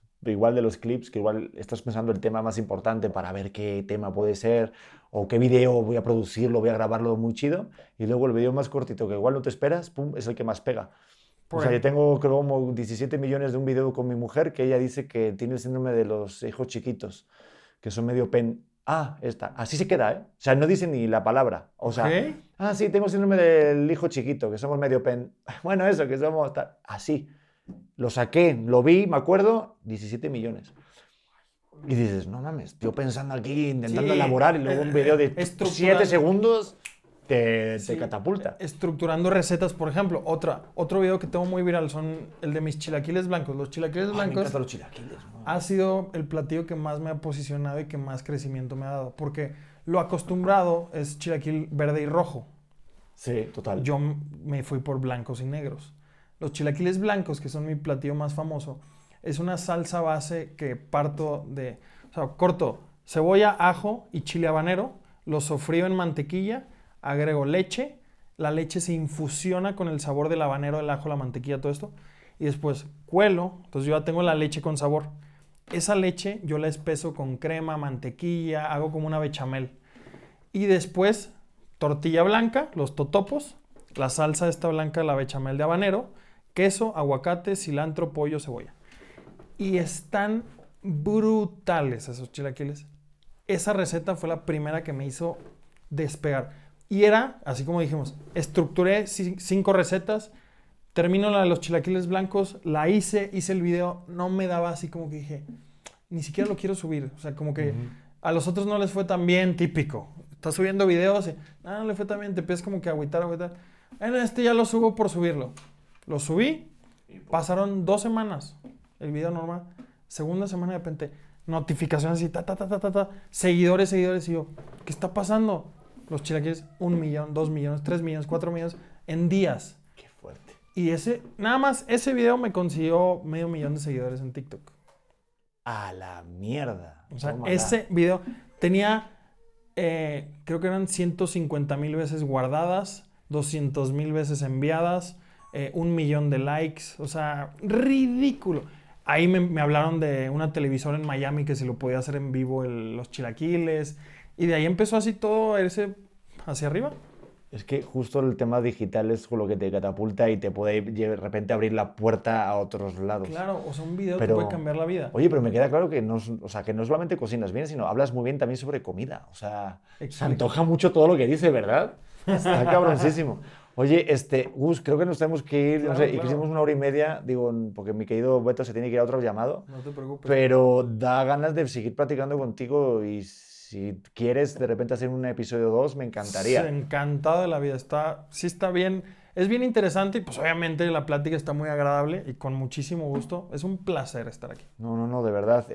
clips, que igual estás pensando el tema más importante para ver qué tema puede ser o qué video voy a producirlo, voy a grabarlo muy chido. Y luego el video más cortito que igual no te esperas, ¡pum!, es el que más pega. O sea, yo tengo creo como 17 millones de un video con mi mujer que ella dice que tiene el síndrome de los hijos chiquitos, que son medio pen... Ah, esta. Así se queda, ¿eh? O sea, no dice ni la palabra. O sea, ¿qué? Ah, sí, tengo el síndrome del hijo chiquito, que somos medio pen... Bueno, eso, que somos... Así. Lo saqué, lo vi, me acuerdo, 17 millones. Y dices, no mames, yo pensando aquí, intentando elaborar, y luego un video de 7 segundos... Te catapulta. Estructurando recetas, por ejemplo. Otro video que tengo muy viral son el de mis chilaquiles blancos. Los chilaquiles blancos... Me encantan los chilaquiles. Ha sido el platillo que más me ha posicionado y que más crecimiento me ha dado. Porque lo acostumbrado es chilaquil verde y rojo. Sí, total. Yo me fui por blancos y negros. Los chilaquiles blancos, que son mi platillo más famoso, es una salsa base que parto de... O sea, corto cebolla, ajo y chile habanero. Lo sofrío en mantequilla... Agrego leche, la leche se infusiona con el sabor del habanero, el ajo, la mantequilla, todo esto. Y después cuelo, entonces yo ya tengo la leche con sabor. Esa leche yo la espeso con crema, mantequilla, hago como una bechamel. Y después tortilla blanca, los totopos, la salsa esta blanca, la bechamel de habanero, queso, aguacate, cilantro, pollo, cebolla. Y están brutales esos chilaquiles. Esa receta fue la primera que me hizo despegar. Y era, así como dijimos, estructuré 5 recetas, termino la de los chilaquiles blancos, la hice el video, no me daba así como que dije, ni siquiera lo quiero subir. O sea, como que uh-huh, a los otros no les fue tan bien, típico. Estás subiendo videos y no le fue tan bien, te empiezas como que a agüitar. En ya lo subo por subirlo. Lo subí, pasaron 2 semanas, el video normal. Segunda semana de repente, notificaciones y ta. Seguidores, y yo, ¿qué está pasando? Los chilaquiles, 1 millón, 2 millones, 3 millones, 4 millones en días. ¡Qué fuerte! Y nada más ese video me consiguió 500,000 de seguidores en TikTok. ¡A la mierda! O sea, ese video tenía, creo que eran 150,000 veces guardadas, 200,000 veces enviadas, 1 millón de likes. O sea, ridículo. Ahí me hablaron de una televisora en Miami que si lo podía hacer en vivo los chilaquiles... Y de ahí empezó así todo a irse hacia arriba. Es que justo el tema digital es lo que te catapulta y te puede de repente abrir la puerta a otros lados. Claro, o sea, un video te puede cambiar la vida. Oye, pero me queda claro que no solamente cocinas bien, sino hablas muy bien también sobre comida. O sea, se antoja mucho todo lo que dices, ¿verdad? Está cabroncísimo. Oye, Gus, creo que nos tenemos que ir, claro. Y que hicimos 1 hora y media, digo, porque mi querido Beto se tiene que ir a otro llamado. No te preocupes. Pero da ganas de seguir platicando contigo y... Si quieres de repente hacer un episodio 2, me encantaría. Encantado de la vida. Sí está bien Es bien interesante y pues obviamente la plática está muy agradable y con muchísimo gusto. Es un placer estar aquí. No, de verdad,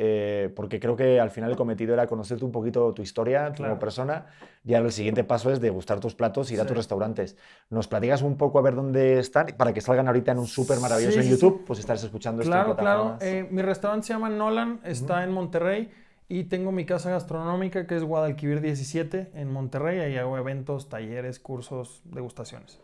porque creo que al final el cometido era conocerte un poquito tu historia, claro, como persona, y ahora el siguiente paso es degustar tus platos, ir sí, a tus restaurantes. ¿Nos platicas un poco a ver dónde están para que salgan ahorita en un súper maravilloso sí, en YouTube? Sí. Pues estarás escuchando claro, esto en plataformas. Claro. Mi restaurante se llama Nolan, está en Monterrey. Y tengo mi casa gastronómica, que es Guadalquivir 17, en Monterrey. Ahí hago eventos, talleres, cursos, degustaciones.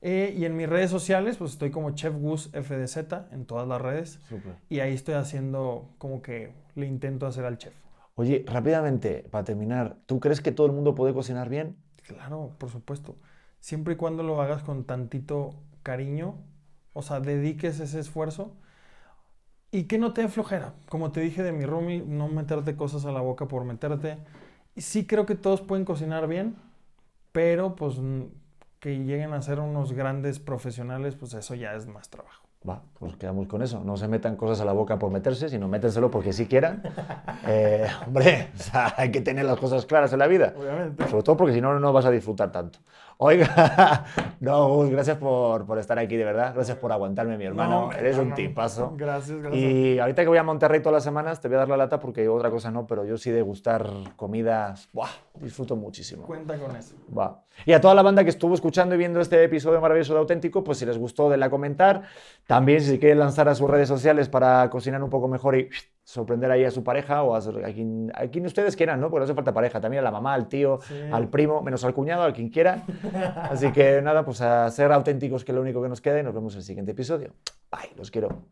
Y en mis redes sociales, pues estoy como Chef Gus FDZ en todas las redes. Super. Y ahí estoy haciendo como que le intento hacer al chef. Oye, rápidamente, para terminar, ¿tú crees que todo el mundo puede cocinar bien? Claro, por supuesto. Siempre y cuando lo hagas con tantito cariño, o sea, dediques ese esfuerzo. Y que no te dé flojera. Como te dije de mi roomie, no meterte cosas a la boca por meterte. Y sí creo que todos pueden cocinar bien, pero pues que lleguen a ser unos grandes profesionales, pues eso ya es más trabajo. Va, pues quedamos con eso. No se metan cosas a la boca por meterse, sino métenselo porque sí quieran. Hombre, o sea, hay que tener las cosas claras en la vida. Obviamente. Sobre todo porque si no, no vas a disfrutar tanto. Oiga, no, gracias por estar aquí, de verdad. Gracias por aguantarme, mi hermano. Eres un tipazo. Gracias. Y ahorita que voy a Monterrey todas las semanas, te voy a dar la lata porque otra cosa no, pero yo sí degustar comidas, ¡buah!, disfruto muchísimo. Cuenta con eso. Va. Y a toda la banda que estuvo escuchando y viendo este episodio maravilloso de Auténtico, pues si les gustó, denle a comentar. También si quieren lanzar a sus redes sociales para cocinar un poco mejor y sorprender ahí a su pareja o a quien ustedes quieran, ¿no? Porque no hace falta pareja, también a la mamá, al tío, sí, al primo, menos al cuñado, al quien quiera. Así que nada, pues a ser auténticos, que es lo único que nos queda, y nos vemos en el siguiente episodio. Bye, los quiero.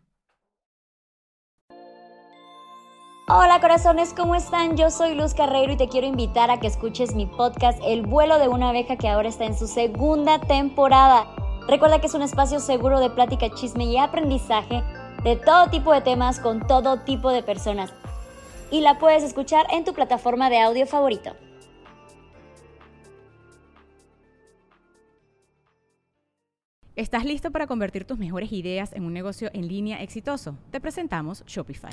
Hola corazones, ¿cómo están? Yo soy Luz Carreiro y te quiero invitar a que escuches mi podcast El vuelo de una abeja, que ahora está en su segunda temporada. Recuerda que es un espacio seguro de plática, chisme y aprendizaje de todo tipo de temas con todo tipo de personas. Y la puedes escuchar en tu plataforma de audio favorito. ¿Estás listo para convertir tus mejores ideas en un negocio en línea exitoso? Te presentamos Shopify.